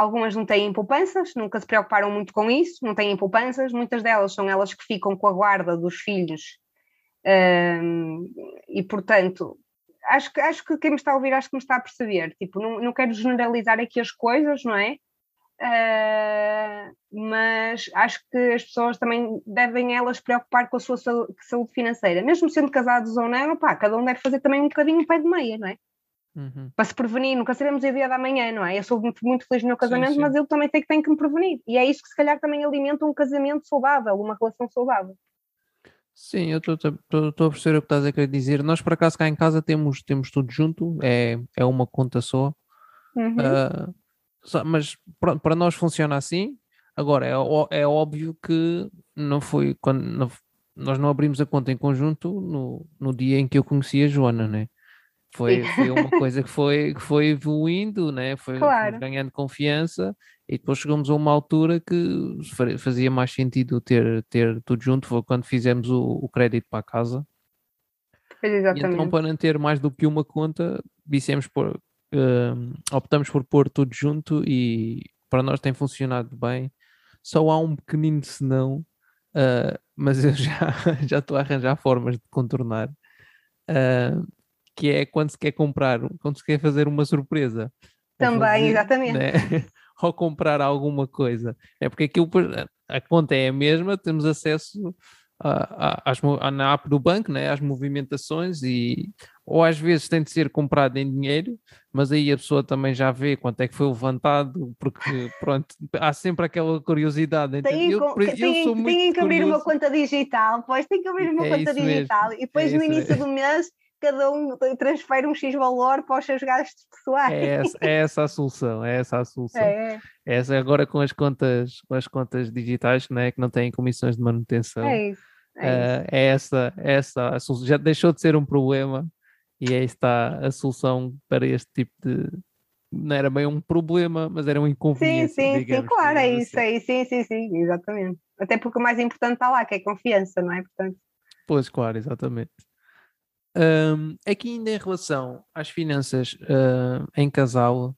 Algumas não têm poupanças, nunca se preocuparam muito com isso, não têm poupanças, muitas delas são elas que ficam com a guarda dos filhos e, portanto, acho que quem me está a ouvir acho que me está a perceber, tipo, não quero generalizar aqui as coisas, não é? Mas acho que as pessoas também devem elas preocupar com a sua saúde financeira, mesmo sendo casados ou não, cada um deve fazer também um bocadinho pé de meia, não é? Para se prevenir, nunca sabemos o dia de amanhã, não é? Eu sou muito feliz no meu casamento, sim. Mas eu também sei que tenho que me prevenir. E é isso que se calhar também alimenta um casamento saudável, uma relação saudável. Sim, eu estou a perceber o que estás a querer dizer. Nós, por acaso, cá em casa temos tudo junto, é uma conta só. Mas para nós funciona assim. Agora, é óbvio que não foi... nós não abrimos a conta em conjunto no dia em que eu conheci a Joana, não é? Foi uma coisa que foi evoluindo, né? Claro. Ganhando confiança e depois chegamos a uma altura que fazia mais sentido ter tudo junto. Foi quando fizemos o crédito para a casa. Pois, exatamente. E então, para não ter mais do que uma conta, optamos por pôr tudo junto e para nós tem funcionado bem. Só há um pequenino senão, mas eu já estou a arranjar formas de contornar. Que é quando se quer comprar, quando se quer fazer uma surpresa. Também, exatamente. Né? Ou comprar alguma coisa. É porque aquilo, a conta é a mesma, temos acesso na app do banco, né? Às movimentações, ou às vezes tem de ser comprado em dinheiro, mas aí a pessoa também já vê quanto é que foi levantado, porque pronto, há sempre aquela curiosidade. Tem que abrir uma conta digital, e depois no início do mês cada um transfere um X valor para os seus gastos pessoais. É essa a solução. Essa agora com as contas digitais, né, que não têm comissões de manutenção. É essa a solução. Já deixou de ser um problema e aí está a solução para este tipo de... Não era bem um problema, mas era um inconveniente. Sim, claro, é isso aí, sim, exatamente. Até porque o mais importante está lá, que é confiança, não é? Portanto... Pois, claro, exatamente. Aqui ainda em relação às finanças em casal,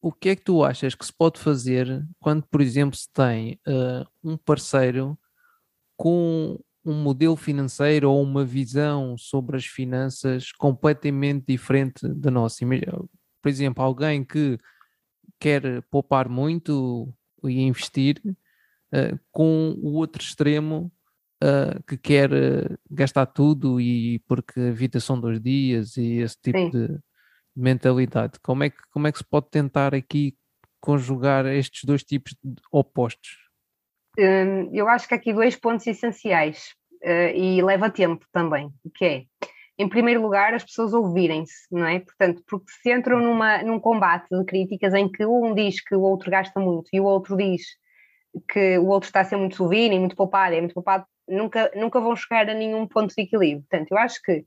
o que é que tu achas que se pode fazer quando, por exemplo, se tem um parceiro com um modelo financeiro ou uma visão sobre as finanças completamente diferente da nossa? Por exemplo, alguém que quer poupar muito e investir, com o outro extremo, que quer gastar tudo e porque a vida são 2 dias e esse tipo de mentalidade. Como é que se pode tentar aqui conjugar estes dois tipos opostos? Eu acho que há aqui 2 pontos essenciais e leva tempo também, o que é, em primeiro lugar, as pessoas ouvirem-se, não é? Portanto, porque se entram num combate de críticas em que um diz que o outro gasta muito e o outro diz que o outro está a ser muito sozinho e muito poupado, nunca vão chegar a nenhum ponto de equilíbrio. Portanto, eu acho que,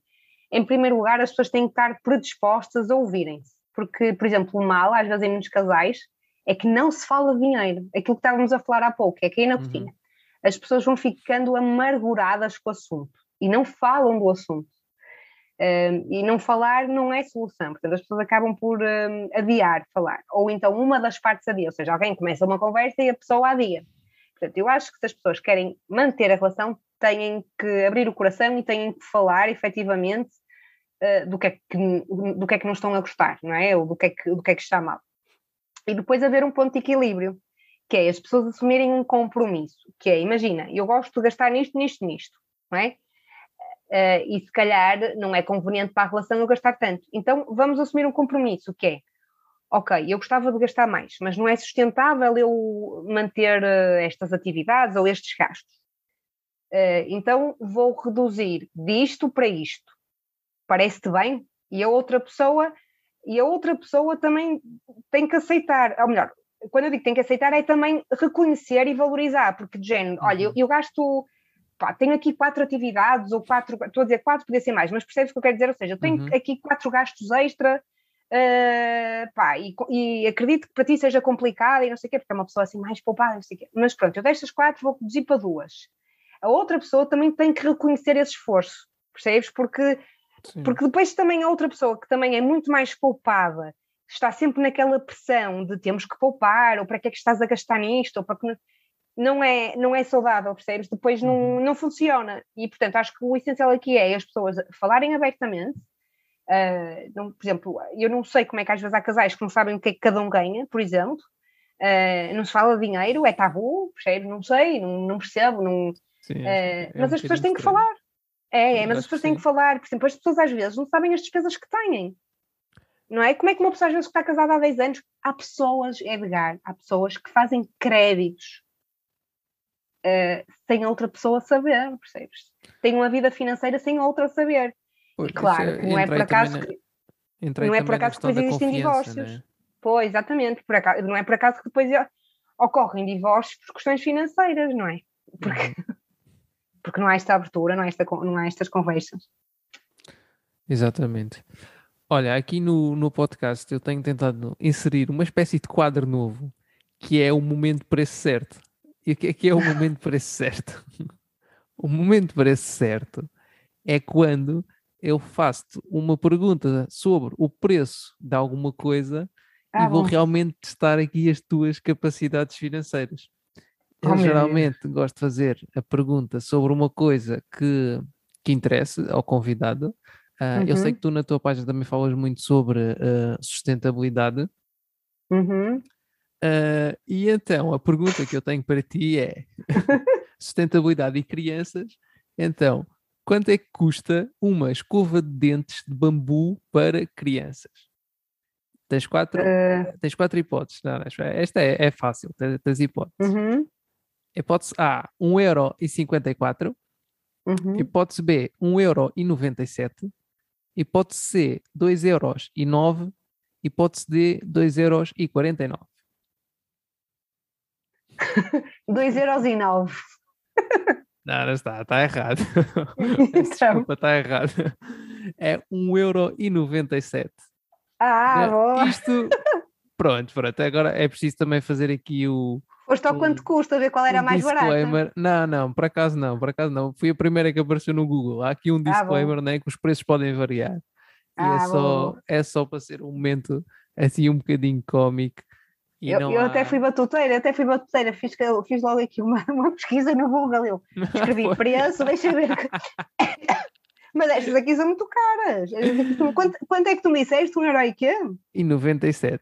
em primeiro lugar, as pessoas têm que estar predispostas a ouvirem-se, porque, por exemplo, o mal, às vezes em muitos casais, é que não se fala de dinheiro, aquilo que estávamos a falar há pouco, é cair na cozinha. Uhum. As pessoas vão ficando amarguradas com o assunto e não falam do assunto. E não falar não é solução, portanto as pessoas acabam por adiar falar, ou então uma das partes adia, ou seja, alguém começa uma conversa e a pessoa adia. Portanto, eu acho que se as pessoas querem manter a relação, têm que abrir o coração e têm que falar efetivamente do que é que não estão a gostar, não é? Ou do que é que está mal. E depois haver um ponto de equilíbrio, que é as pessoas assumirem um compromisso, que é, imagina, eu gosto de gastar nisto, não é? E se calhar não é conveniente para a relação eu gastar tanto. Então vamos assumir um compromisso, que é, ok, eu gostava de gastar mais, mas não é sustentável eu manter estas atividades ou estes gastos. Então vou reduzir disto para isto. Parece-te bem? E a outra pessoa também tem que aceitar, ou melhor, quando eu digo que tem que aceitar é também reconhecer e valorizar, porque de género, olha, eu gasto, pá, tenho aqui 4 atividades, ou 4, estou a dizer 4, podia ser mais, mas percebes o que eu quero dizer? Ou seja, eu tenho aqui 4 gastos extra, e acredito que para ti seja complicado e não sei o quê, porque é uma pessoa assim mais poupada, não sei o quê, mas pronto, eu destas 4 vou reduzir para 2. A outra pessoa também tem que reconhecer esse esforço, percebes? Porque depois também a outra pessoa que também é muito mais poupada, está sempre naquela pressão de temos que poupar, ou para que é que estás a gastar nisto, ou para que não é saudável, percebes? Depois não funciona. E, portanto, acho que o essencial aqui é as pessoas falarem abertamente. Por exemplo, eu não sei como é que às vezes há casais que não sabem o que é que cada um ganha, por exemplo. Não se fala de dinheiro, é tabu, percebes? Não sei, não percebo. Não, sim, mas as pessoas têm que falar. Mas as pessoas têm que falar, por exemplo, as pessoas às vezes não sabem as despesas que têm, não é? Como é que uma pessoa às vezes que está casada há 10 anos, há pessoas que fazem créditos sem outra pessoa saber, percebes? Têm uma vida financeira sem outra saber. Pois, e claro, não é por acaso que depois existem divórcios. Né? Pois, exatamente, por acaso, não é por acaso que depois ocorrem divórcios por questões financeiras, não é? Porque não há esta abertura, não há estas conversas. Exatamente. Olha, aqui no podcast eu tenho tentado inserir uma espécie de quadro novo, que é o momento preço certo. E o que é o momento preço certo? O momento preço certo é quando eu faço uma pergunta sobre o preço de alguma coisa e vou realmente testar aqui as tuas capacidades financeiras. Eu geralmente gosto de fazer a pergunta sobre uma coisa que interessa ao convidado. Eu sei que tu na tua página também falas muito sobre sustentabilidade. E então a pergunta que eu tenho para ti é sustentabilidade e crianças. Então, quanto é que custa uma escova de dentes de bambu para crianças? Tens 4 hipóteses. Não, esta é fácil, tens hipóteses. Hipótese A, 1,54€. Uhum. Hipótese B, 1,97€. Hipótese C, 2,09€. Hipótese D, 2,49€. 2,09€. Não está errado. Desculpa, está errado. É 1,97€. Ah, bom. Isto, pronto. Agora é preciso também fazer aqui o... Foste ao quanto custa, a ver qual era mais barata. Não, por acaso não. Fui a primeira que apareceu no Google. Há aqui um disclaimer, né, que os preços podem variar. E é só para ser um momento assim um bocadinho cómico. E eu até fui batuteira, fiz logo aqui uma pesquisa no Google. Eu escrevi preço, deixa eu ver. Mas estas aqui são muito caras. Quanto é que tu me disseste? 1,97€.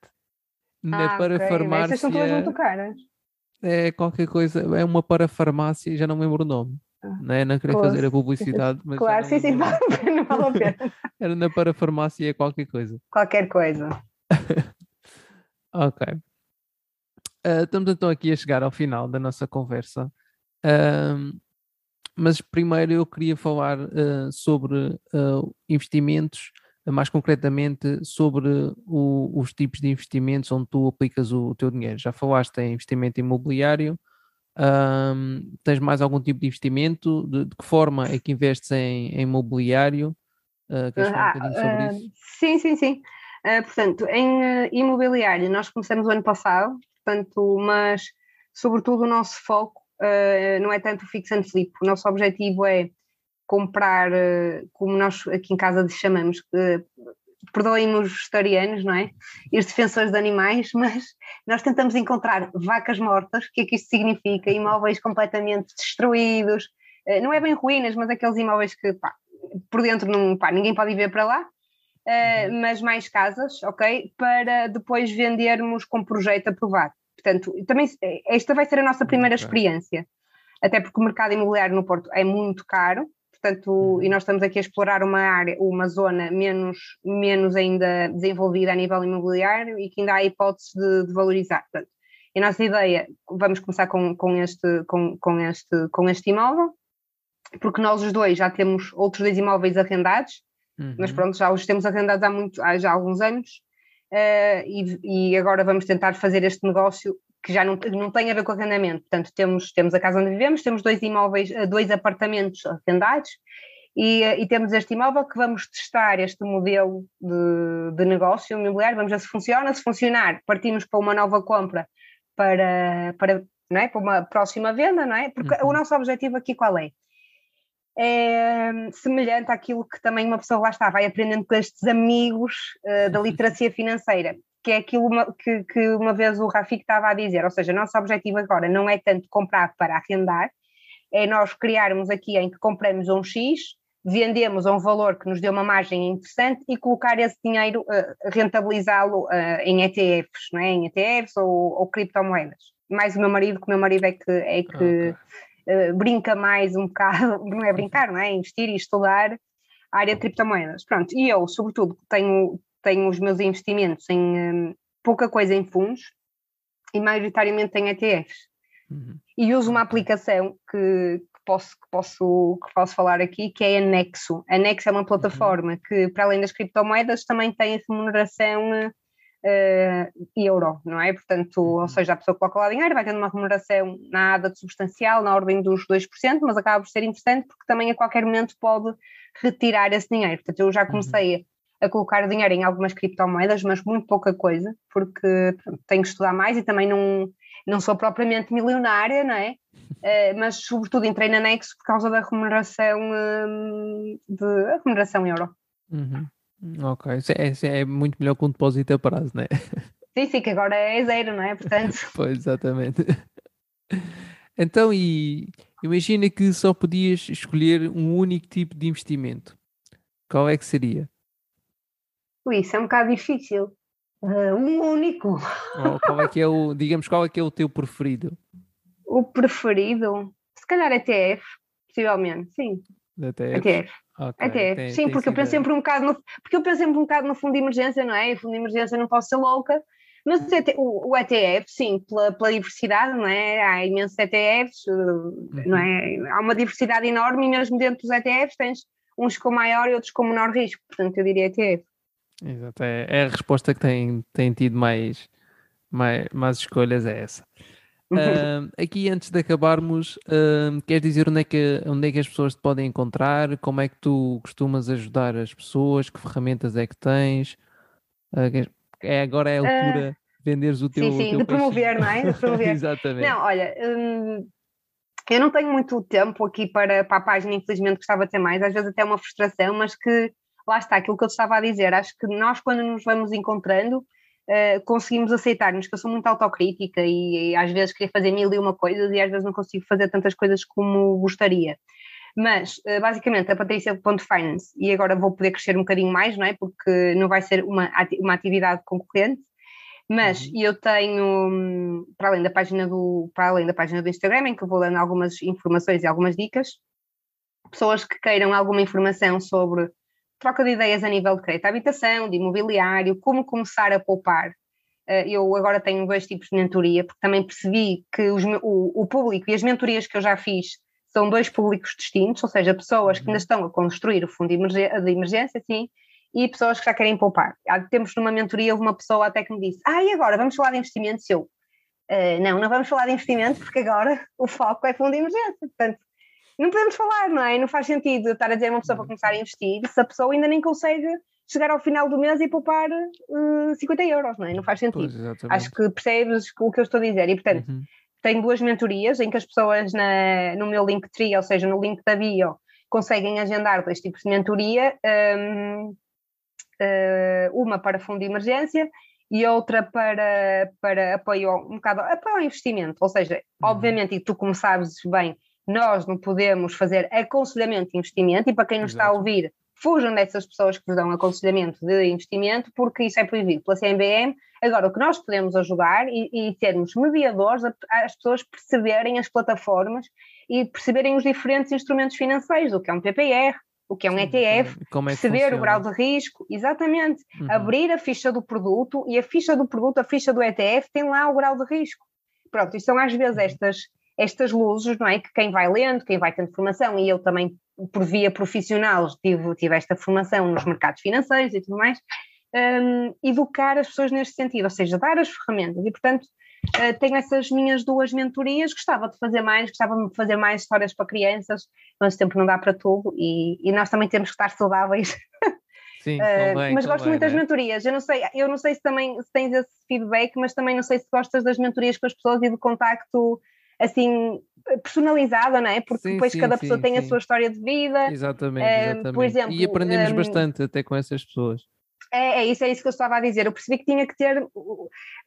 Na parafarmácia. Estas são todas muito caras. É qualquer coisa, é uma parafarmácia, já não me lembro o nome. Né? Não queria fazer a publicidade, mas claro, sim, não vale a pena. Era na parafarmácia, é qualquer coisa. Qualquer coisa. Ok. Estamos então aqui a chegar ao final da nossa conversa. Mas primeiro eu queria falar sobre investimentos, mais concretamente sobre os tipos de investimentos onde tu aplicas o teu dinheiro. Já falaste em investimento imobiliário, tens mais algum tipo de investimento? De que forma é que investes em imobiliário? Queres falar um bocadinho sobre isso? Sim. Portanto, em imobiliário nós começamos o ano passado, portanto, mas sobretudo o nosso foco não é tanto o fix and flip. O nosso objetivo é comprar, como nós aqui em casa chamamos, perdoem-nos os vegetarianos, não é? E os defensores de animais, mas nós tentamos encontrar vacas mortas, o que é que isto significa? Imóveis completamente destruídos, não é bem ruínas, mas aqueles imóveis que por dentro ninguém pode ver para lá, mas mais casas, ok? Para depois vendermos com projeto aprovado. Portanto, também, esta vai ser a nossa primeira experiência, até porque o mercado imobiliário no Porto é muito caro. Portanto, e nós estamos aqui a explorar uma área, uma zona menos ainda desenvolvida a nível imobiliário e que ainda há hipóteses de valorizar. Portanto, a nossa ideia, vamos começar com este imóvel, porque nós os dois já temos outros dois imóveis arrendados, mas pronto, já os temos arrendados há alguns anos, e agora vamos tentar fazer este negócio que já não tem a ver com arrendamento. Portanto, temos a casa onde vivemos, temos dois apartamentos arrendados e temos este imóvel que vamos testar este modelo de negócio imobiliário, vamos ver se funciona. Se funcionar, partimos para uma nova compra, para, não é? Para uma próxima venda, não é? Porque o nosso objetivo aqui qual é? É semelhante àquilo que também uma pessoa lá está, vai aprendendo com estes amigos da literacia financeira, que é aquilo que uma vez o Rafiki estava a dizer, ou seja, o nosso objetivo agora não é tanto comprar para arrendar, é nós criarmos aqui em que compramos um X, vendemos a um valor que nos deu uma margem interessante e colocar esse dinheiro, rentabilizá-lo em ETFs, não é? Em ETFs ou criptomoedas. Mais o meu marido, que o meu marido é que brinca mais um bocado, não é brincar, não é? Investir e estudar a área de criptomoedas. Pronto, e eu, sobretudo, tenho os meus investimentos em pouca coisa em fundos e maioritariamente em ETFs. E uso uma aplicação que posso falar aqui, que é a Nexo. A Nexo é uma plataforma que, para além das criptomoedas, também tem a remuneração euro, não é? Portanto, ou seja, a pessoa coloca lá dinheiro, vai tendo uma remuneração nada de substancial, na ordem dos 2%, mas acaba por ser interessante porque também a qualquer momento pode retirar esse dinheiro. Portanto, eu já comecei a colocar dinheiro em algumas criptomoedas, mas muito pouca coisa, porque tenho que estudar mais e também não sou propriamente milionária, não é? Mas sobretudo entrei na Nexo por causa da remuneração euro. Ok, isso é muito melhor que um depósito a prazo, não é? Sim, que agora é zero, não é? Portanto... Pois, exatamente. Então, e imagina que só podias escolher um único tipo de investimento. Qual é que seria? Isso é um bocado difícil. Um único. Qual é que é o teu preferido? O preferido? Se calhar ETF, possivelmente, sim. ETF. Okay. ETF. Sim, porque eu penso sempre um bocado no fundo de emergência, não é? E o fundo de emergência não posso ser louca, Mas o ETF, sim, pela diversidade, não é? Há imensos ETFs, não é? Há uma diversidade enorme e mesmo dentro dos ETFs tens uns com maior e outros com menor risco, portanto eu diria ETF. Exato, é a resposta que tem tido mais escolhas, é essa. Aqui antes de acabarmos, queres dizer onde é que as pessoas te podem encontrar? Como é que tu costumas ajudar as pessoas? Que ferramentas é que tens? Agora é a altura de venderes o teu peixe. Sim, de promover, não é? De promover. Exatamente. Não, olha, eu não tenho muito tempo aqui para a página, infelizmente gostava de ter mais, às vezes até uma frustração, mas que lá está, aquilo que eu estava a dizer, acho que nós quando nos vamos encontrando... conseguimos aceitar-nos, que eu sou muito autocrítica e às vezes queria fazer mil e uma coisas e às vezes não consigo fazer tantas coisas como gostaria, mas basicamente a Patrícia.finance, e agora vou poder crescer um bocadinho mais, não é? Porque não vai ser uma atividade concorrente, mas eu tenho, para além da página do Instagram, em que eu vou dando algumas informações e algumas dicas, pessoas que queiram alguma informação sobre troca de ideias a nível de crédito à habitação, de imobiliário, como começar a poupar. Eu agora tenho 2 tipos de mentoria, porque também percebi que o público e as mentorias que eu já fiz são 2 públicos distintos, ou seja, pessoas que ainda estão a construir o fundo de emergência, sim, e pessoas que já querem poupar. Há tempos numa mentoria houve uma pessoa até que me disse, e agora vamos falar de investimentos? Eu, não vamos falar de investimento porque agora o foco é fundo de emergência, portanto, não podemos falar, não é? Não faz sentido estar a dizer a uma pessoa para começar a investir se a pessoa ainda nem consegue chegar ao final do mês e poupar 50€, não é? Não faz sentido. Pois, acho que percebes o que eu estou a dizer. E, portanto, tenho 2 mentorias em que as pessoas no meu Linktree, ou seja, no link da bio, conseguem agendar 2 tipos de mentoria, uma para fundo de emergência e outra para apoio apoio ao investimento. Ou seja, obviamente, e tu como sabes bem, nós não podemos fazer aconselhamento de investimento e para quem nos está a ouvir, fujam dessas pessoas que nos dão aconselhamento de investimento porque isso é proibido pela CBM. Agora, o que nós podemos ajudar e sermos mediadores às pessoas perceberem as plataformas e perceberem os diferentes instrumentos financeiros, o que é um PPR, o que é um ETF, como é que perceber funciona? O grau de risco, exatamente, abrir a ficha do produto e a ficha do ETF tem lá o grau de risco. Pronto, e são às vezes estas luzes, não é? Que quem vai lendo, quem vai tendo formação, e eu também, por via profissional, tive esta formação nos mercados financeiros e tudo mais, educar as pessoas neste sentido, ou seja, dar as ferramentas. E, portanto, tenho essas minhas 2 mentorias, gostava de fazer mais histórias para crianças, mas sempre não dá para tudo, e nós também temos que estar saudáveis. Sim, também, mas gosto muito das mentorias. Eu não sei se tens esse feedback, mas também não sei se gostas das mentorias com as pessoas e do contacto assim, personalizada, não é? Porque depois cada pessoa tem a sua história de vida. Exatamente. Por exemplo, e aprendemos bastante até com essas pessoas. É isso que eu estava a dizer. Eu percebi que tinha que ter,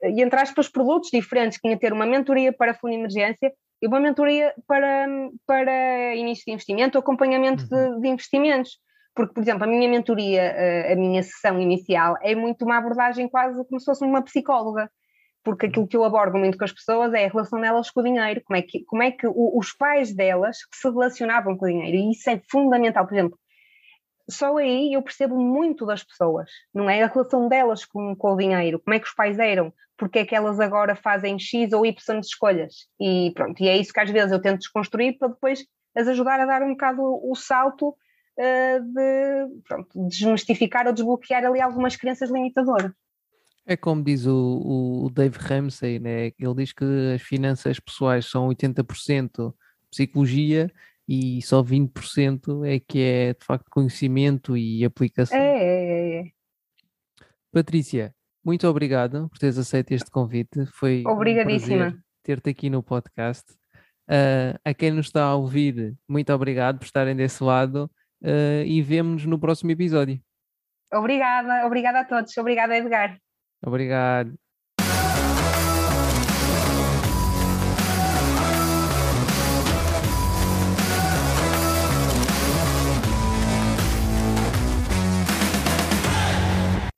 e entre aspas, produtos diferentes, tinha que ter uma mentoria para fundo de emergência e uma mentoria para início de investimento, acompanhamento de investimentos. Porque, por exemplo, a minha mentoria, a minha sessão inicial, é muito uma abordagem quase como se fosse uma psicóloga. Porque aquilo que eu abordo muito com as pessoas é a relação delas com o dinheiro, como é que os pais delas que se relacionavam com o dinheiro, e isso é fundamental. Por exemplo, só aí eu percebo muito das pessoas, não é? A relação delas com o dinheiro, como é que os pais eram, porque é que elas agora fazem X ou Y de escolhas, e pronto, e é isso que às vezes eu tento desconstruir para depois as ajudar a dar um bocado o salto de desmistificar ou desbloquear ali algumas crenças limitadoras. É como diz o Dave Ramsey, né? Ele diz que as finanças pessoais são 80% psicologia e só 20% é que é de facto conhecimento e aplicação. Patrícia, muito obrigado por teres aceito este convite, foi um prazer ter-te aqui no podcast. A quem nos está a ouvir, muito obrigado por estarem desse lado, e vemo-nos no próximo episódio. Obrigada a todos, obrigada Edgar. Obrigado.